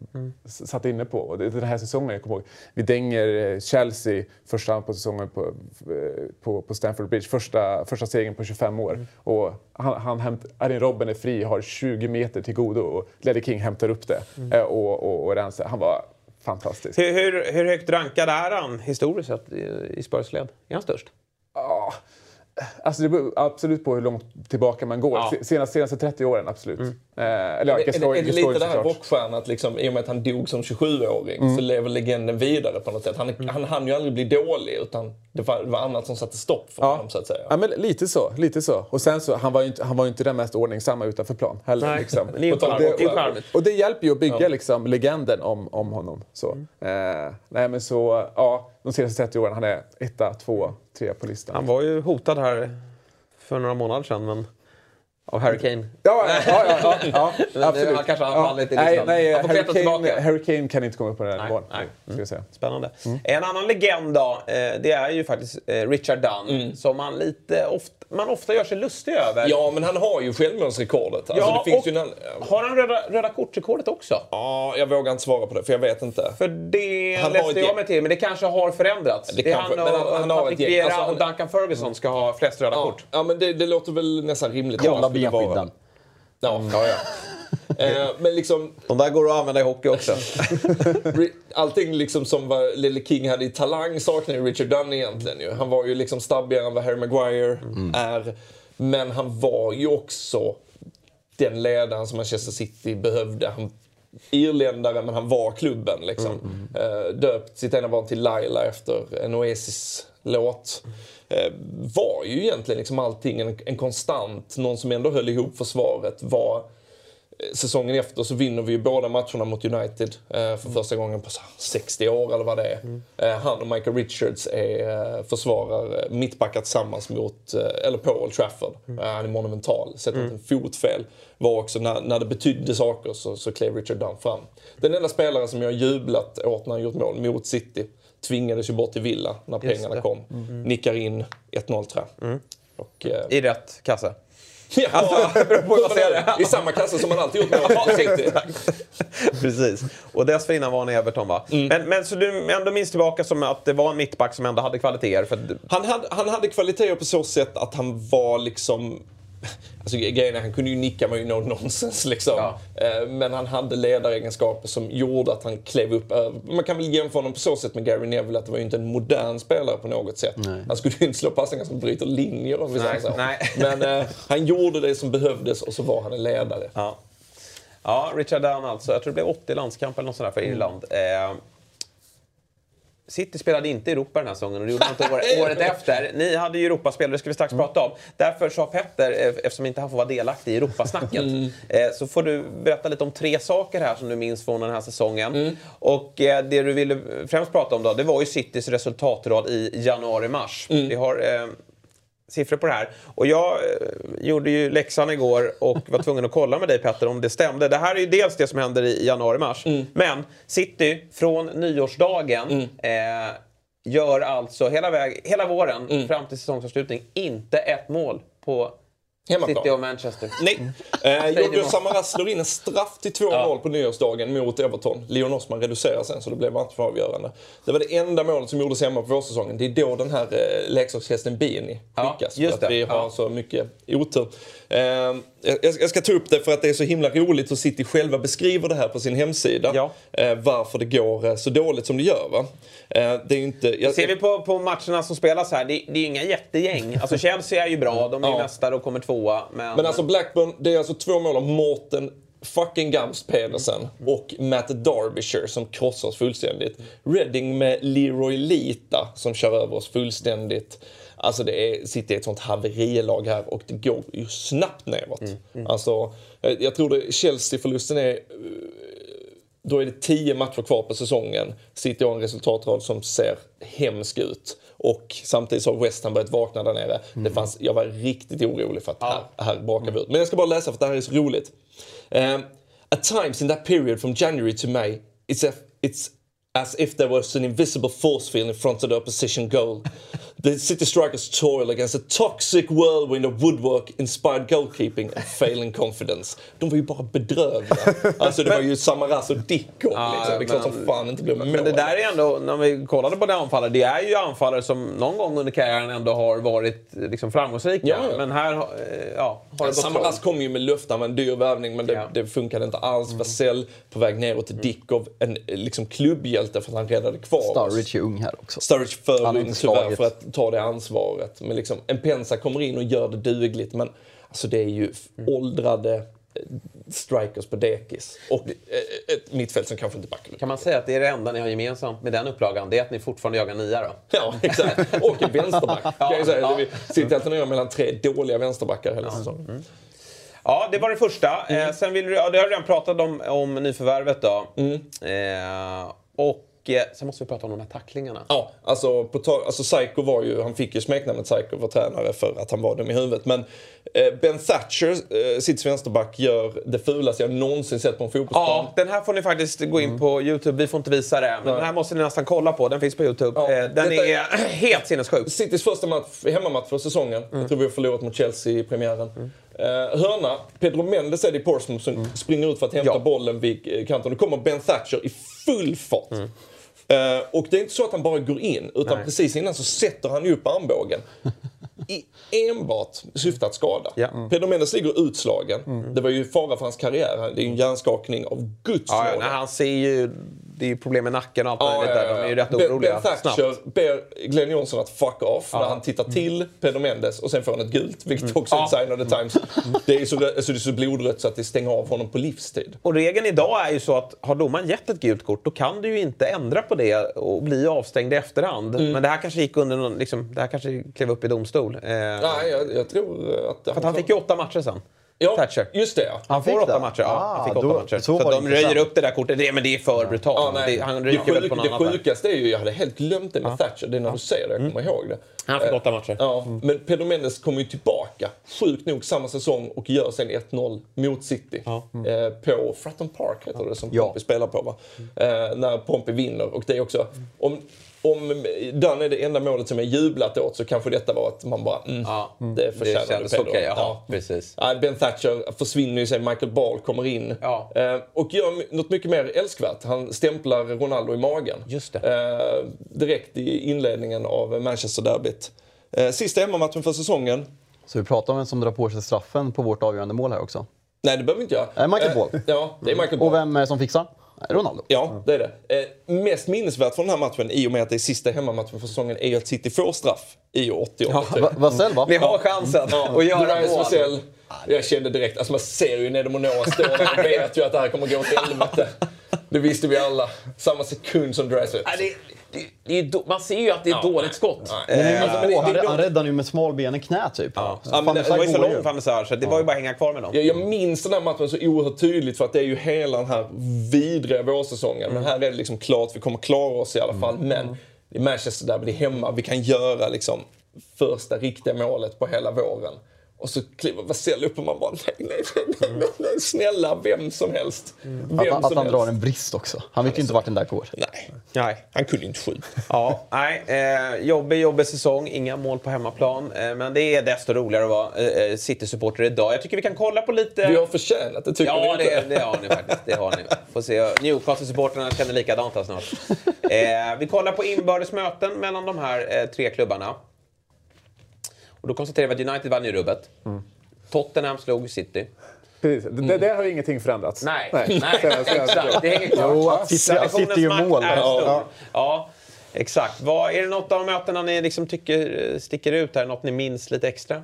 satt inne på, och den här säsongen jag kommer ihåg, vi dänger Chelsea första på säsongen på Stamford Bridge, första segern på 25 år och han Arjen Robben är fri, har 20 meter till godo och Ledley King hämtar upp det och rensar. Han var fantastisk. Hur högt rankad är han historiskt sett i Spurs-led? Är han störst? Ja, alltså det beror absolut på hur långt tillbaka man går. Ja. Senaste 30 åren, absolut. Är det lite det här rockstjärnat, i och med att han dog som 27-åring så lever legenden vidare på något sätt. Han hann ju aldrig bli dålig, utan det var annat som satte stopp för honom, så att säga. Ja, men lite så. Och sen så, han var ju inte den mest ordningsamma utanför plan heller. Och det hjälper ju att bygga legenden om honom. Så. Nej, men så, de senaste 30 åren, han är 1, 2, 3 på listan. Han var ju hotad här för några månader sedan, men... Av Harry Kane. Ja, absolut. Han kanske har fallit i listan. Harry Kane kan inte komma upp på den här nivån. Spännande. En annan legend då, det är ju faktiskt Richard Dunn, som man ofta gör sig lustig över. Ja, men han har ju självmordsrekordet. Alltså, det finns ju har han röda kortrekordet också? Ja, jag vågar inte svara på det, för jag vet inte. För det han läste jag mig till, men det kanske har förändrats. Det kanske, han och han har Patrick Vieira och Duncan Ferguson ska ha flest röda kort. Ja, men det låter väl nästan rimligt. Kolla biaskyddan. Ja. Men de där går att använda i hockey också. Allting som var Ledley King hade i talang saknade Richard Dunn egentligen ju. Han var ju stabbigare än vad Harry Maguire är, men han var ju också den ledaren som Manchester City behövde. Han irländare, men han var klubben döpt sitt ena barn till Laila efter en Oasis-låt. Var ju egentligen allting en konstant, någon som ändå höll ihop försvaret. Var säsongen efter så vinner vi ju båda matcherna mot United för första gången på 60 år eller vad det är. Han och Michael Richards är försvarare, mittbackar tillsammans på Old Trafford. Han är monumental, sätter en fotfel. Var också när det betydde saker så klev Richard Dunn fram. Den enda spelare som jag jublat åt när han gjort mål mot City tvingades ju bort till Villa när pengarna kom. Nickar in 1-0 trä. I rätt kassa. Ja, i samma kassa som man alltid gjort med precis. Och dessförinnan var han i Everton, va? Men så du ändå minns tillbaka som att det var en mittback som ändå hade kvaliteter för... han hade kvaliteter på så sätt att han var grejen är, han kunde ju nicka med något nonsens men han hade ledaregenskaper som gjorde att han klev upp över. Man kan väl jämföra honom på så sätt med Gary Neville, att det var ju inte en modern spelare på något sätt. Nej. Han skulle ju inte slå passningar som bryter linjer om vi säger så. Men han gjorde det som behövdes, och så var han en ledare. Ja, Richard Dunn alltså. Jag tror det blev 80 landskamp eller något sådär för Irland. City spelade inte i Europa den här säsongen, och det gjorde han inte året efter. Ni hade ju Europaspel, det ska vi strax prata om. Därför sa Petter, eftersom inte han får vara delaktig i Europasnacket, så får du berätta lite om 3 saker här som du minns från den här säsongen. Och det du ville främst prata om då, det var ju Citys resultatrad i januari-mars. Vi har siffror på det här. Och jag gjorde ju läxan igår och var tvungen att kolla med dig, Petter, om det stämde. Det här är ju dels det som händer i januari-mars. Men City från nyårsdagen gör alltså hela våren fram till säsongsavslutning inte ett mål på hemmaplan. City och Manchester. Nej. Jordi Samara slår in en straff till 2-0 på nyårsdagen mot Everton. Leon Osman reducerar sen, så det blev inte för avgörande. Det var det enda målet som gjordes hemma på vårsäsongen. Det är då den här leksakshästen Bini skickas. Just det. Att vi har så mycket otur. Jag ska ta upp det för att det är så himla roligt att City själva beskriver det här på sin hemsida. Varför det går så dåligt som det gör, va? Det är inte, ser vi på matcherna som spelas här, det är inga jättegäng. Alltså Chelsea är ju bra, de är mästare och kommer tvåa. Men alltså Blackburn, det är alltså 2 mål av Martin fucking Gams Pedersen och Matt Derbyshire som krossar oss fullständigt. Reading med Leroy Lita som kör över oss fullständigt. Alltså det är, City är ett sånt haverilag här och det går ju snabbt neråt. Alltså, jag tror det, Chelsea-förlusten är... Då är det 10 matcher kvar på säsongen. City har en resultatrad som ser hemsk ut. Och samtidigt så har West Ham börjat vakna där nere. Det fanns, jag var riktigt orolig för att här brakar vi ut. Men jag ska bara läsa för att det här är så roligt. At times in that period from January to May, it's as if there was an invisible force field in front of the opposition goal. The City strikers toil against a toxic whirlwind of woodwork, inspired goalkeeping and failing confidence. De var ju bara bedrövda. Alltså det var ju Samaras och Dicko. Det är klart som fan inte blev mål. Men det där är ändå, när vi kollade på det anfallare, det är ju anfallare som någon gång under karriären ändå har varit liksom framgångsrika. Ja. Men här har det gått. Samaras kom ju med luft, han var en dyr värvning, men det funkade inte alls. Vassell på väg neråt till Dickov, en liksom klubbhjälte för att han räddade kvar. Sturridge är ung här också. Sturridge för ung tyvärr för att ta det ansvaret. Men liksom, en Pensa kommer in och gör det dugligt. Men alltså, det är ju åldrade strikers på dekis. Och ett mittfält som kanske inte backar. Kan man säga att det är det enda ni har gemensamt med den upplagan? Det är att ni fortfarande jagar nia då? Ja, exakt. Och en vänsterback. Vi sitter alltid och gör mellan 3 dåliga vänsterbackar hela säsongen. Ja, det var det första. Sen vill du... Ja, det har jag redan pratat om nyförvärvet då. Och sen måste vi prata om de här tacklingarna. Ja, alltså, Psycho var ju... Han fick ju smeknamnet Psycho för tränare för att han var dum i huvudet. Men Ben Thatcher, sitt vänsterback, gör det fulaste jag någonsin sett på en fotbollsplan. Ja, den här får ni faktiskt gå in på YouTube. Vi får inte visa det. Men den här måste ni nästan kolla på. Den finns på YouTube. Ja, den är helt sinnessjuk. Citys första hemmamatch för säsongen. Jag tror vi har förlorat mot Chelsea i premiären. Hörna, Pedro Mendes är det i Portsmouth som springer ut för att hämta bollen vid kanten. Och kommer Ben Thatcher i full fart. Och det är inte så att han bara går in, utan precis innan så sätter han ju upp armbågen i enbart syfte att skada. Pedro Mendes ligger utslagen. Det var ju fara för hans karriär. Det är ju en hjärnskakning av Guds nåd. Ja, han ser ju... Det är ju problem med nacken och allt där. De är ju rätt oroliga. Ben Thatcher ber Glenn Johnson att fuck off när han tittar till Pedro Mendes och sen får han ett gult, vilket också är en sign of the times. Det är ju så blodrött så att det stänger av honom på livstid. Och regeln idag är ju så att har domaren gett ett gult kort, då kan du ju inte ändra på det och bli avstängd i efterhand. Men det här kanske gick under någon, liksom, det här kanske klev upp i domstol. Nej, jag tror att... För att han fick ju 8 matcher sen. Ja, just det. Han får 8 matcher. Han fick 8 matcher. Så de röjer upp det där kortet. Men det är för brutalt. Han rycker väl på någon annan. Det sjukaste är ju, jag hade helt glömt det med Thatcher. Det är när du säger det, jag kommer ihåg det. Han fick 8 matcher. Men Pedro Mendes kommer ju tillbaka, sjukt nog, samma säsong och gör sen 1-0 mot City. På Fratton Park heter det som Pompey spelar på, va? När Pompey vinner. Och det är också... Om den är det enda målet som är jublat åt, så kanske detta var att man bara det förtjänade Pedro. Okay, precis. Ben Thatcher försvinner ju sen, Michael Ball kommer in och gör något mycket mer älskvärt. Han stämplar Ronaldo i magen. Just det. Direkt i inledningen av Manchester derbyt. Sista hemmamatchen för säsongen. Så vi pratar om en som drar på sig straffen på vårt avgörande mål här också. Nej, det behöver inte jag. Det är Michael Ball. Ja, det är Michael Ball. Och vem som fixar? Ronaldo. Ja, det är det. Mest minnesvärt från den här matchen, i och med att det är sista hemmamatchen för säsongen, är att City får straff i 88. Vassell, va? Vi har chansen att göra mål. Jag kände direkt, alltså man ser ju när de står där, man vet ju att det här kommer gå till helvete. Det visste vi alla. Samma sekund som Dreyser. Man ser ju att det är ett dåligt skott. Han räddar nu med smalbenen knä typ. Det var ju så långt framöver, så det var ju bara hänga kvar med dem. Jag minns den här matchen så oerhört tydligt, för att det är ju hela den här vidriga vårsäsongen. Men här är det liksom klart, vi kommer klara oss i alla fall. Men i Manchester där blir hemma, vi kan göra liksom första riktiga målet på hela våren. Och så kliver Vassell upp och man bara nej, snälla, vem som helst. Att han drar en brist också. Han vet ju inte vart den där går. Nej. Han kunde inte skjuta. Jobbig säsong. Inga mål på hemmaplan. Men det är desto roligare att vara City-supporter idag. Jag tycker vi kan kolla på lite... Vi har förtjänat det, tycker vi inte. Ja, det har ni faktiskt. Det har ni. Får se. Newcastle-supporterna känner likadant här snart. Vi kollar på inbördesmöten mellan de här 3 klubbarna. Och då konstaterar vi att United vann ju rubbet. Tottenham slog City. Precis. Det där har ju ingenting förändrats. Nej. Exakt. Det hänger klart. City ju mål. Ja, exakt. Är det något av mötena ni liksom tycker sticker ut här? Något ni minns lite extra?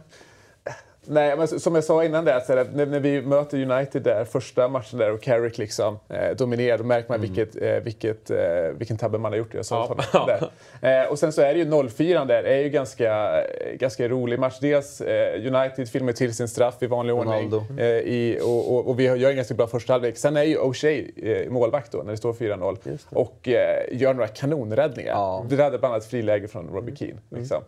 Nej, men som jag sa innan där, så att när vi möter United där, första matchen där och Carrick liksom dominerar, då märker man vilken tabbe man har gjort. Jag sa där. Och sen så är det ju 0-4 där, är ju ganska rolig match. Dels United filmar till sin straff i vanlig ordning och vi gör en ganska bra första halvlek. Sen är ju O'Shea målvakt då när det står 4-0 och gör några kanonräddningar. Ja. Det hade bland annat friläge från Robbie Keane liksom.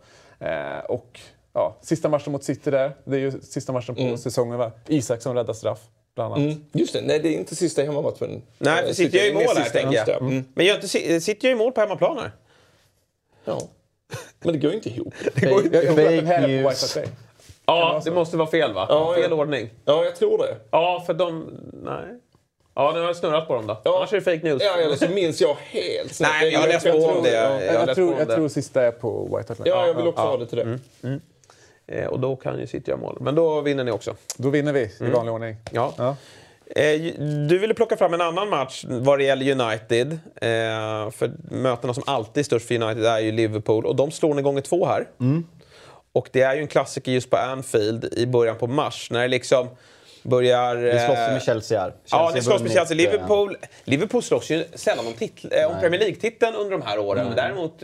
Och ja, sista matchen mot City där. Det är ju sista matchen på säsongen, va? Isaksson räddar straff, bland annat. Mm. Just det, nej, det är inte sista hemmamatchen. Nej, för City är ju mål här, tänker jag. Men jag City är ju mål på hemmaplaner. Ja. Men det går ju inte ihop. Det går inte ihop. Ja, det måste vara fel, va? Ja, fel ordning. Ja, jag tror det. Ja, för de... Nej. Ja, nu har jag snurrat på dem då. Ja. Annars är det fake news. Ja, eller så minns jag helt snabbt. Nej, jag läste på om det. Jag tror sista är på White Hart Lane. Ja, jag vill också ha det till det. Mm. Och då kan ju City göra mål. Men då vinner ni också. Då vinner vi i vanlig ordning. Ja. Ja. Du ville plocka fram en annan match vad det gäller United. För mötena som alltid är störst för United är ju Liverpool. Och de slår en gång i 2 här. Mm. Och det är ju en klassiker just på Anfield i början på mars. När det liksom börjar... Det slåss med Chelsea här. Ja, det slåss med Chelsea. Liverpool slåss ju sällan om Premier League-titeln under de här åren. Däremot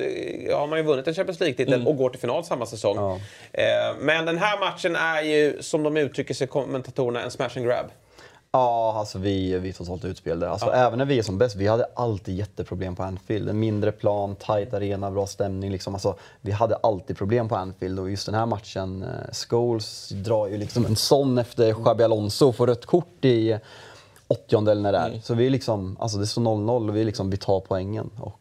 har man ju vunnit en Champions League-titel och går till final samma säsong. Ja. Men den här matchen är ju, som de uttrycker sig kommentatorerna, en smash and grab. Ja, alltså vi totalt utspelade. Alltså, även när vi är som bäst, vi hade alltid jätteproblem på Anfield. En mindre plan, tight arena, bra stämning. Liksom. Alltså, vi hade alltid problem på Anfield. Och just den här matchen, Scholes drar ju liksom en sån efter Xabi Alonso och får rött kort i 80:e när det är. Så vi liksom, alltså det står 0-0 och vi tar poängen. Och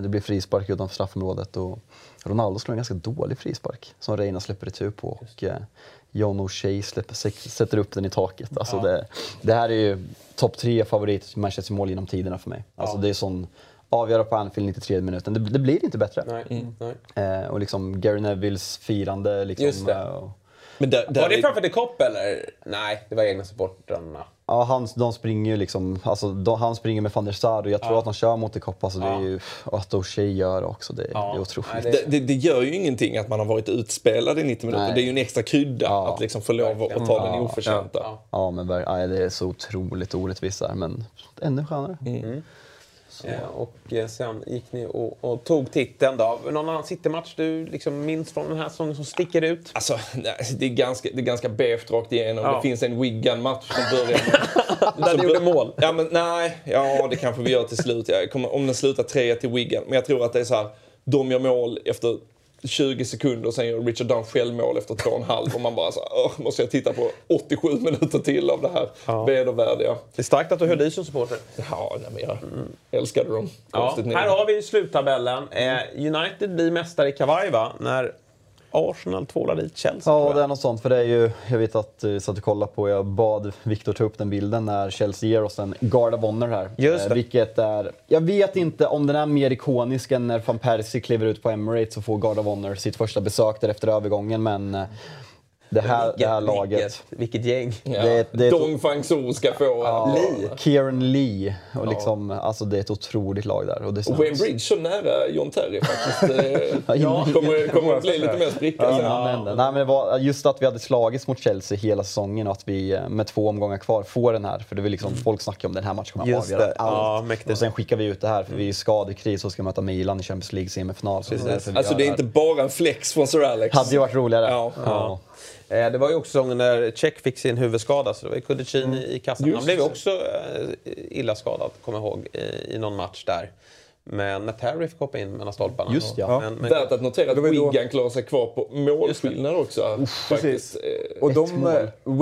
det blir frispark utanför straffområdet. Och Ronaldo slår en ganska dålig frispark som Reina släpper retur på. Och... John O'Shea sätter upp den i taket. Alltså det här är ju topp 3 favorit Manchester mål genom tiderna för mig. Alltså det är sån avgöra på Anfield 93 minuten. Det blir inte bättre. Nej. Och liksom Gary Nevilles firande liksom. Just det. Men var det framför The Cop eller? Nej, det var egna supportrarna. Ja, de springer ju liksom, alltså han springer med Van der Sar och jag tror att de kör mot The Cop, alltså det är ju att O'Shea gör också, det är otroligt. Nej, det gör ju ingenting att man har varit utspelad i 90 minuter, det är ju en extra krydda att liksom få lov att ta den oförtjänta. Ja, men det är så otroligt orättvist här, men ännu skönare. Och sen gick ni och tog titeln då. Någon annan City-match du liksom minns från den här säsongen som sticker ut? Alltså, det är ganska bävt rakt igenom. Det finns en Wigan-match som börjar där det gjorde mål. Ja, men nej. Ja, det kanske vi gör till slut. Jag kommer, om den slutar 3 till Wigan. Men jag tror att det är så här, de gör mål efter 20 sekunder och sen gör Richard Dunn självmål efter 2,5 och man bara så här, måste jag titta på 87 minuter till av det här vedervärdiga. Det är starkt att du höll i som supporter. Ja, men jag älskade dem. Här har vi sluttabellen. United blir mästare i kavaj, va? När Arsenal tvålar dit Chelsea. Ja, det är något sånt. För det är ju, jag vet att du satt och kollade på, jag bad Victor ta upp den bilden när Chelsea ger oss en Guard of Honor här. Just det. Vilket är, jag vet inte om den är mer ikonisk än när Van Persie kliver ut på Emirates och får Guard of Honor sitt första besök där efter övergången, men... Det här laget. Vilket gäng. Ja. Det Dong Fang Soo ska få. Ja, Lee. Kieran Lee. Och liksom, alltså, det är ett otroligt lag där. Och Wayne Bridge så nära John Terry faktiskt. Kommer att bli lite mer spricka. Nej, men det var just att vi hade slagits mot Chelsea hela säsongen och att vi med 2 omgångar kvar får den här. För det var liksom, folk snackar om den här matchen. Just det. Och sen skickar vi ut det här för vi är i skadekris och ska möta Milan i Champions League semifinal. Alltså det är inte bara en flex från Sir Alex. Hade ju varit roligare. Ja. Det var ju också säsongen när Cech fick sin huvudskada, så det var ju Kudicini i kassan. Han blev ju också illa skadad, kommer jag ihåg, i någon match där. Men när Terry fick hoppa in mellan stolparna. Just det, ja. Men värt att notera att Wigan klarar sig kvar på målskillnad också. Precis. Och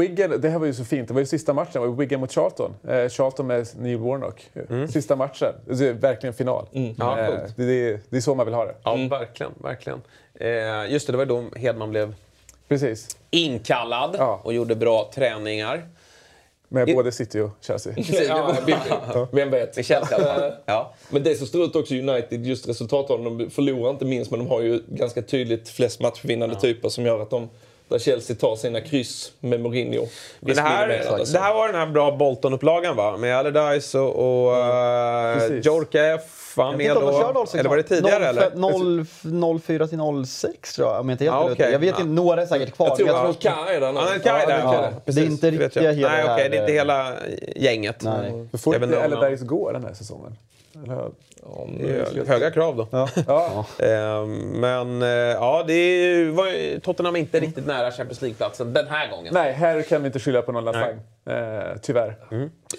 Wigan, det här var ju så fint. Det var ju sista matchen, det var Wigan mot Charlton. Charlton med Neil Warnock. Sista matchen, det är verkligen final. Det är så man vill ha det. Ja, verkligen. Just det, det var ju då Hedman blev... Precis. Inkallad och gjorde bra träningar. Med både City och Chelsea. Vem vet? Med Chelsea. Men det som står ut också United, just resultaten, de förlorar inte minst, men de har ju ganska tydligt flest matchvinnande typer som gör att de Där Chelsea tar sina kryss med Mourinho. Det här var den här bra Bolton-upplagan, va? Med Allardyce och Jorka var med då. Eller var det tidigare? 04-06 tror jag. Jag vet inte, några är säkert kvar. Jag tror Kai är där. Det är inte riktigt hela. Det är inte hela gänget. Hur fort Allardyce går den här säsongen? Höga krav då. Men ja, det var Tottenham inte riktigt nära Champions League-platsen den här gången. Nej, här kan vi inte skylla på någon lastang. Tyvärr.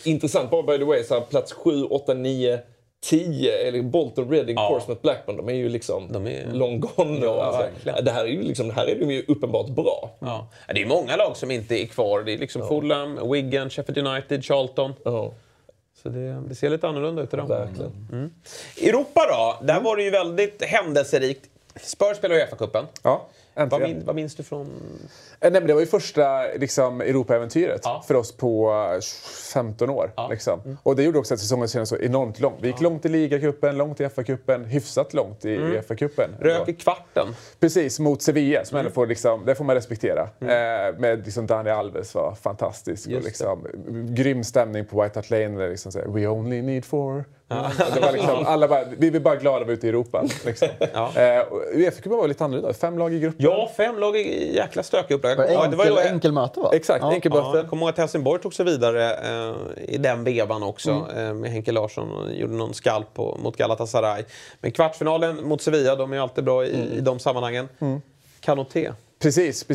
Intressant, by the way, så här, plats 7, 8, 9, 10 eller Bolton, Reading, Portsmouth, Blackburn, de är ju liksom long gone. Det här är ju liksom, här är de ju uppenbart bra. Ja. Det är många lag som inte är kvar. Det är liksom Fulham, Wigan, Sheffield United, Charlton. Så det ser lite annorlunda ut idag. Verkligen. Europa då, där var det ju väldigt händelserikt. Spurs spelar i UEFA-cupen. Ja, vad minns du från... Nej, men det var ju första liksom, Europa-äventyret för oss på 15 år. Ja. Liksom. Och det gjorde också att säsongen kändes så enormt lång. Vi gick långt i Liga-cupen, långt i FA-cupen, hyfsat långt i UEFA-cupen. Rök i kvarten. Precis, mot Sevilla. Som ändå får, liksom, det får man respektera. Med liksom, Dani Alves var fantastisk. Och, liksom, grym stämning på White Hart Lane. Där, liksom, så här, we only need four... Det var liksom, alla bara, vi är bara glada över ute i Europa liksom. UEFA-cupen var lite annorlunda. 5 lag i gruppen. Ja, 5 lag i jäkla stökiga upplägg. Det var ju enkel möte, va? Exakt, enkelmöte. Kommer ihåg att Helsingborg tog sig vidare i den vevan också. Med Henke Larsson gjorde någon skalp mot Galatasaray. Men kvartsfinalen mot Sevilla, de är ju alltid bra i de sammanhangen. Kanoté. Precis.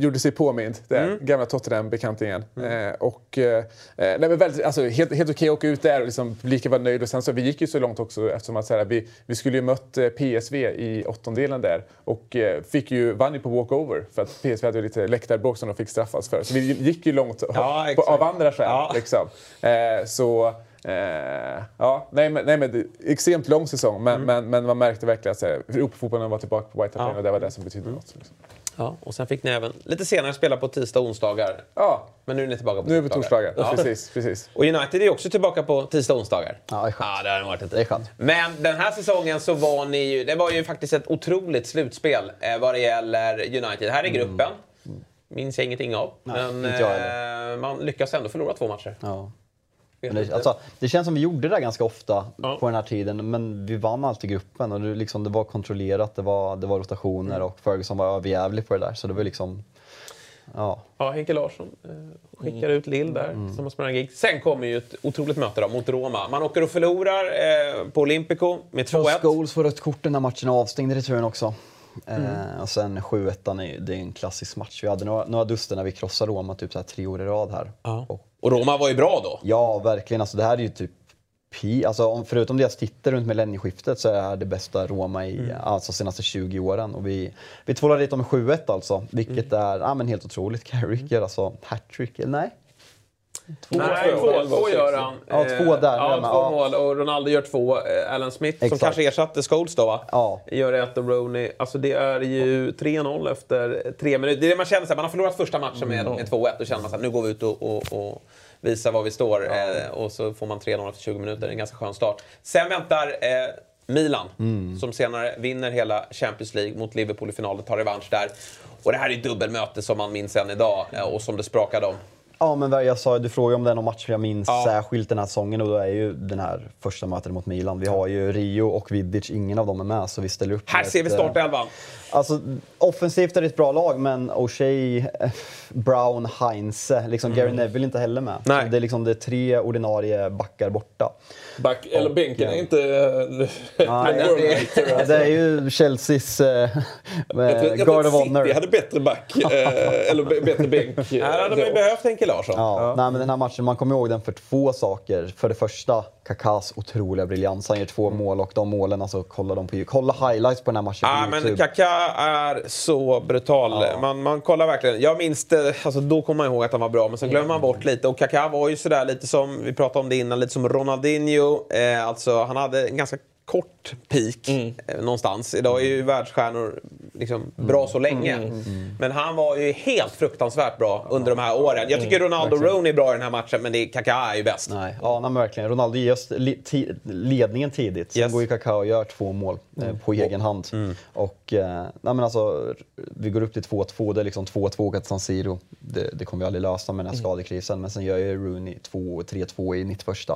Gjorde sig påmind. Gamla Tottenham-bekantingen. Helt okej att åka ut där och liksom lika var nöjd. Och sen så, vi gick ju så långt också eftersom att så här, vi skulle ju mött PSV i 8-delen där. Och vann ju på walkover för att PSV hade lite läktarbråk som de fick straffas för. Så vi gick ju långt av andra skäl. Liksom. Extremt lång säsong, men man märkte verkligen att Europa-fotbollen var tillbaka på White Hart Lane och det var det som betydde något. Liksom. Ja, och sen fick ni även lite senare spela på tisdag och onsdagar. Ja. Men nu är ni tillbaka på torsdagar. Ja. Precis. Och United är också tillbaka på tisdag och onsdagar. Ja, det är skönt. Ja, det har varit inte. Det är skönt. Men den här säsongen så var ni ju... Det var ju faktiskt ett otroligt slutspel vad det gäller United. Här i gruppen minns jag ingenting av. Nej, men inte jag heller. Man lyckas ändå förlora 2 matcher. Ja. Det känns som vi gjorde det där ganska ofta på den här tiden, men vi vann alltid gruppen och det var kontrollerat, det var rotationer och Ferguson var överjävlig på det där, så det var liksom... Ja, Henke Larsson skickar ut Lill där som har spelat en gig. Sen kommer ju ett otroligt möte då, mot Roma. Man åker och förlorar på Olympico med 2-1. Först goals för rött kort när matchen avstängde returen också. Och sen 7-1, det är en klassisk match. Vi hade några duster när vi krossade Roma typ så här 3 år i rad här. Och Roma var ju bra då. Ja, verkligen. Alltså, det här är ju typ... förutom deras titter runt millennieskiftet så är det här det bästa Roma i senaste 20 åren. Och vi tvålar dit om 7-1 alltså. Vilket är helt otroligt. Carrick gör alltså hattrick. Nej. 2 gör han. 2 där. 2 mål och Ronaldo gör 2. Alan Smith, som kanske ersatte Scholes då, va? Ja. Gör 1 och Rooney. Alltså det är ju 3-0 efter 3 minuter. Det är det man känner sig. Man har förlorat första matchen med 2-1 och känner man att nu går vi ut och visar var vi står. Och så får man 3-0 efter 20 minuter. Det är en ganska skön start. Sen väntar Milan som senare vinner hela Champions League mot Liverpool i finalen, tar revansch där. Och det här är ett dubbelmöte som man minns än idag och som det sprakade om. Ja, men jag sa, du frågade om det är någon match jag minns särskilt den här säsongen, och då är ju den här första mötet mot Milan. Vi har ju Rio och Vidic, ingen av dem är med, så vi ställer upp. Här ser vi startelvan. Alltså, offensivt är det ett bra lag, men O'Shea, Brown, Heinze, Gary Neville inte heller med. Det är det är 3 ordinarie backar borta. Eller bänken är inte... det är ju Chelseas Guard of Honor. City hade bättre back, eller bättre bänk. Här hade man behövt Henke Larsson. Nej, men den här matchen, man kommer ihåg den för 2 saker. För det första, Kakas otroliga briljans. Han gör 2 mål, och de målen, alltså, kolla highlights på den här matchen på YouTube. Men Kaka är så brutal. Man kollar verkligen. Jag minns det, alltså, då kommer man ihåg att han var bra, men sen glömmer man bort lite. Och Kaka var ju sådär lite som, vi pratade om det innan, lite som Ronaldinho. Han hade en ganska kort peak någonstans. Idag är ju världsstjärnor liksom bra så länge. Men han var ju helt fruktansvärt bra under de här åren. Jag tycker Ronaldo Rooney är bra i den här matchen, men det är Kaká är ju bäst. Ja, verkligen. Ronaldo ger ledningen tidigt. Sen går ju Kaká och gör 2 mål på egen hand. Och men alltså, vi går upp till 2-2. Det är liksom 2-2 till San Siro. Det kommer vi aldrig lösa med den här skadekrisen. Men sen gör ju Rooney 3-2 i 91.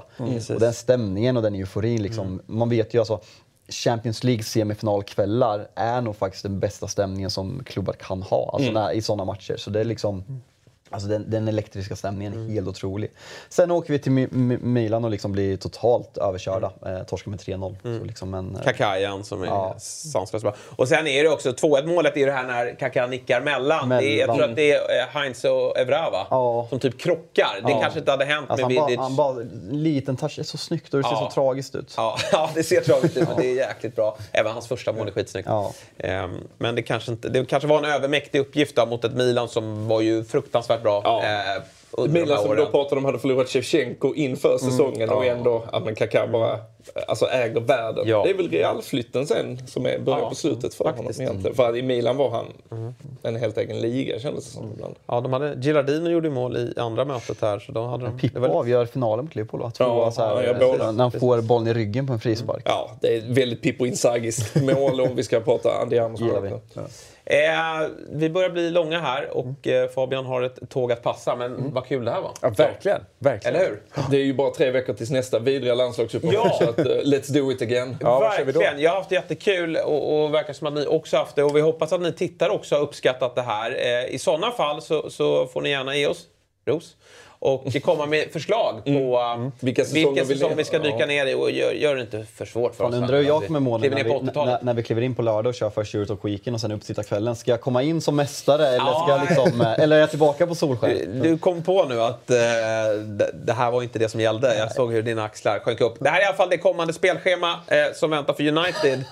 Och den stämningen och den euforin liksom. Man vet ju alltså, Champions League semifinalkvällar är nog faktiskt den bästa stämningen som klubbar kan ha alltså när, i sådana matcher. Så det är liksom, alltså den elektriska stämningen är helt otrolig. Sen åker vi till Milan och liksom blir totalt överkörda. Torskar med 3-0. Så liksom Kakajan som är sanslöst bra. Och sen är det också 2-1-målet är det här när Kaká nickar mellan. Jag tror att det är Heinz och Evra som typ krockar. Det kanske inte hade hänt. Alltså, han bara liten touch. Det är så snyggt och det ser så tragiskt ut. Ja, det ser tragiskt ut men det är jäkligt bra. Även hans första mål är skitsnyggt. Men det kanske var en övermäktig uppgift då, mot ett Milan som var ju fruktansvärt bra. Milan som då pratade om hade förlorat Shevchenko inför säsongen och ändå att man Kaká bara alltså äger världen. Det är väl realflytten sen som är början på slutet för honom egentligen. För i Milan var han en helt egen liga kändes det som ibland. Ja, de hade Gilardino gjorde mål i andra mötet här så då hade de Pippo avgör finalen mot Liverpool när han får bollen i ryggen på en frispark. Ja, det är väldigt Pippo Inzagiskt mål om vi ska prata Andy Andersson. Vi börjar bli långa här och Fabian har ett tåg att passa men vad kul det här var. Ja, verkligen. Eller hur? Det är ju bara 3 veckor tills nästa vidriga landslagsuppehåll så att let's do it again. Ja, verkligen. Jag har haft det jättekul och verkar som att ni också haft det och vi hoppas att ni tittar också har uppskattat det här. I sådana fall så får ni gärna ge oss ros. Och komma med förslag på vilka säsong vi ska dyka ner i och gör det inte för svårt för oss. Man undrar ju jag med målen när vi kliver in på lördag och kör först Eurotalk Weekend och sen uppsitta kvällen. Ska jag komma in som mästare eller ska jag liksom, eller är jag tillbaka på Solskär? Du kom på nu att det här var inte det som gällde. Jag såg hur dina axlar sjönk upp. Det här är i alla fall det kommande spelschema som väntar för United.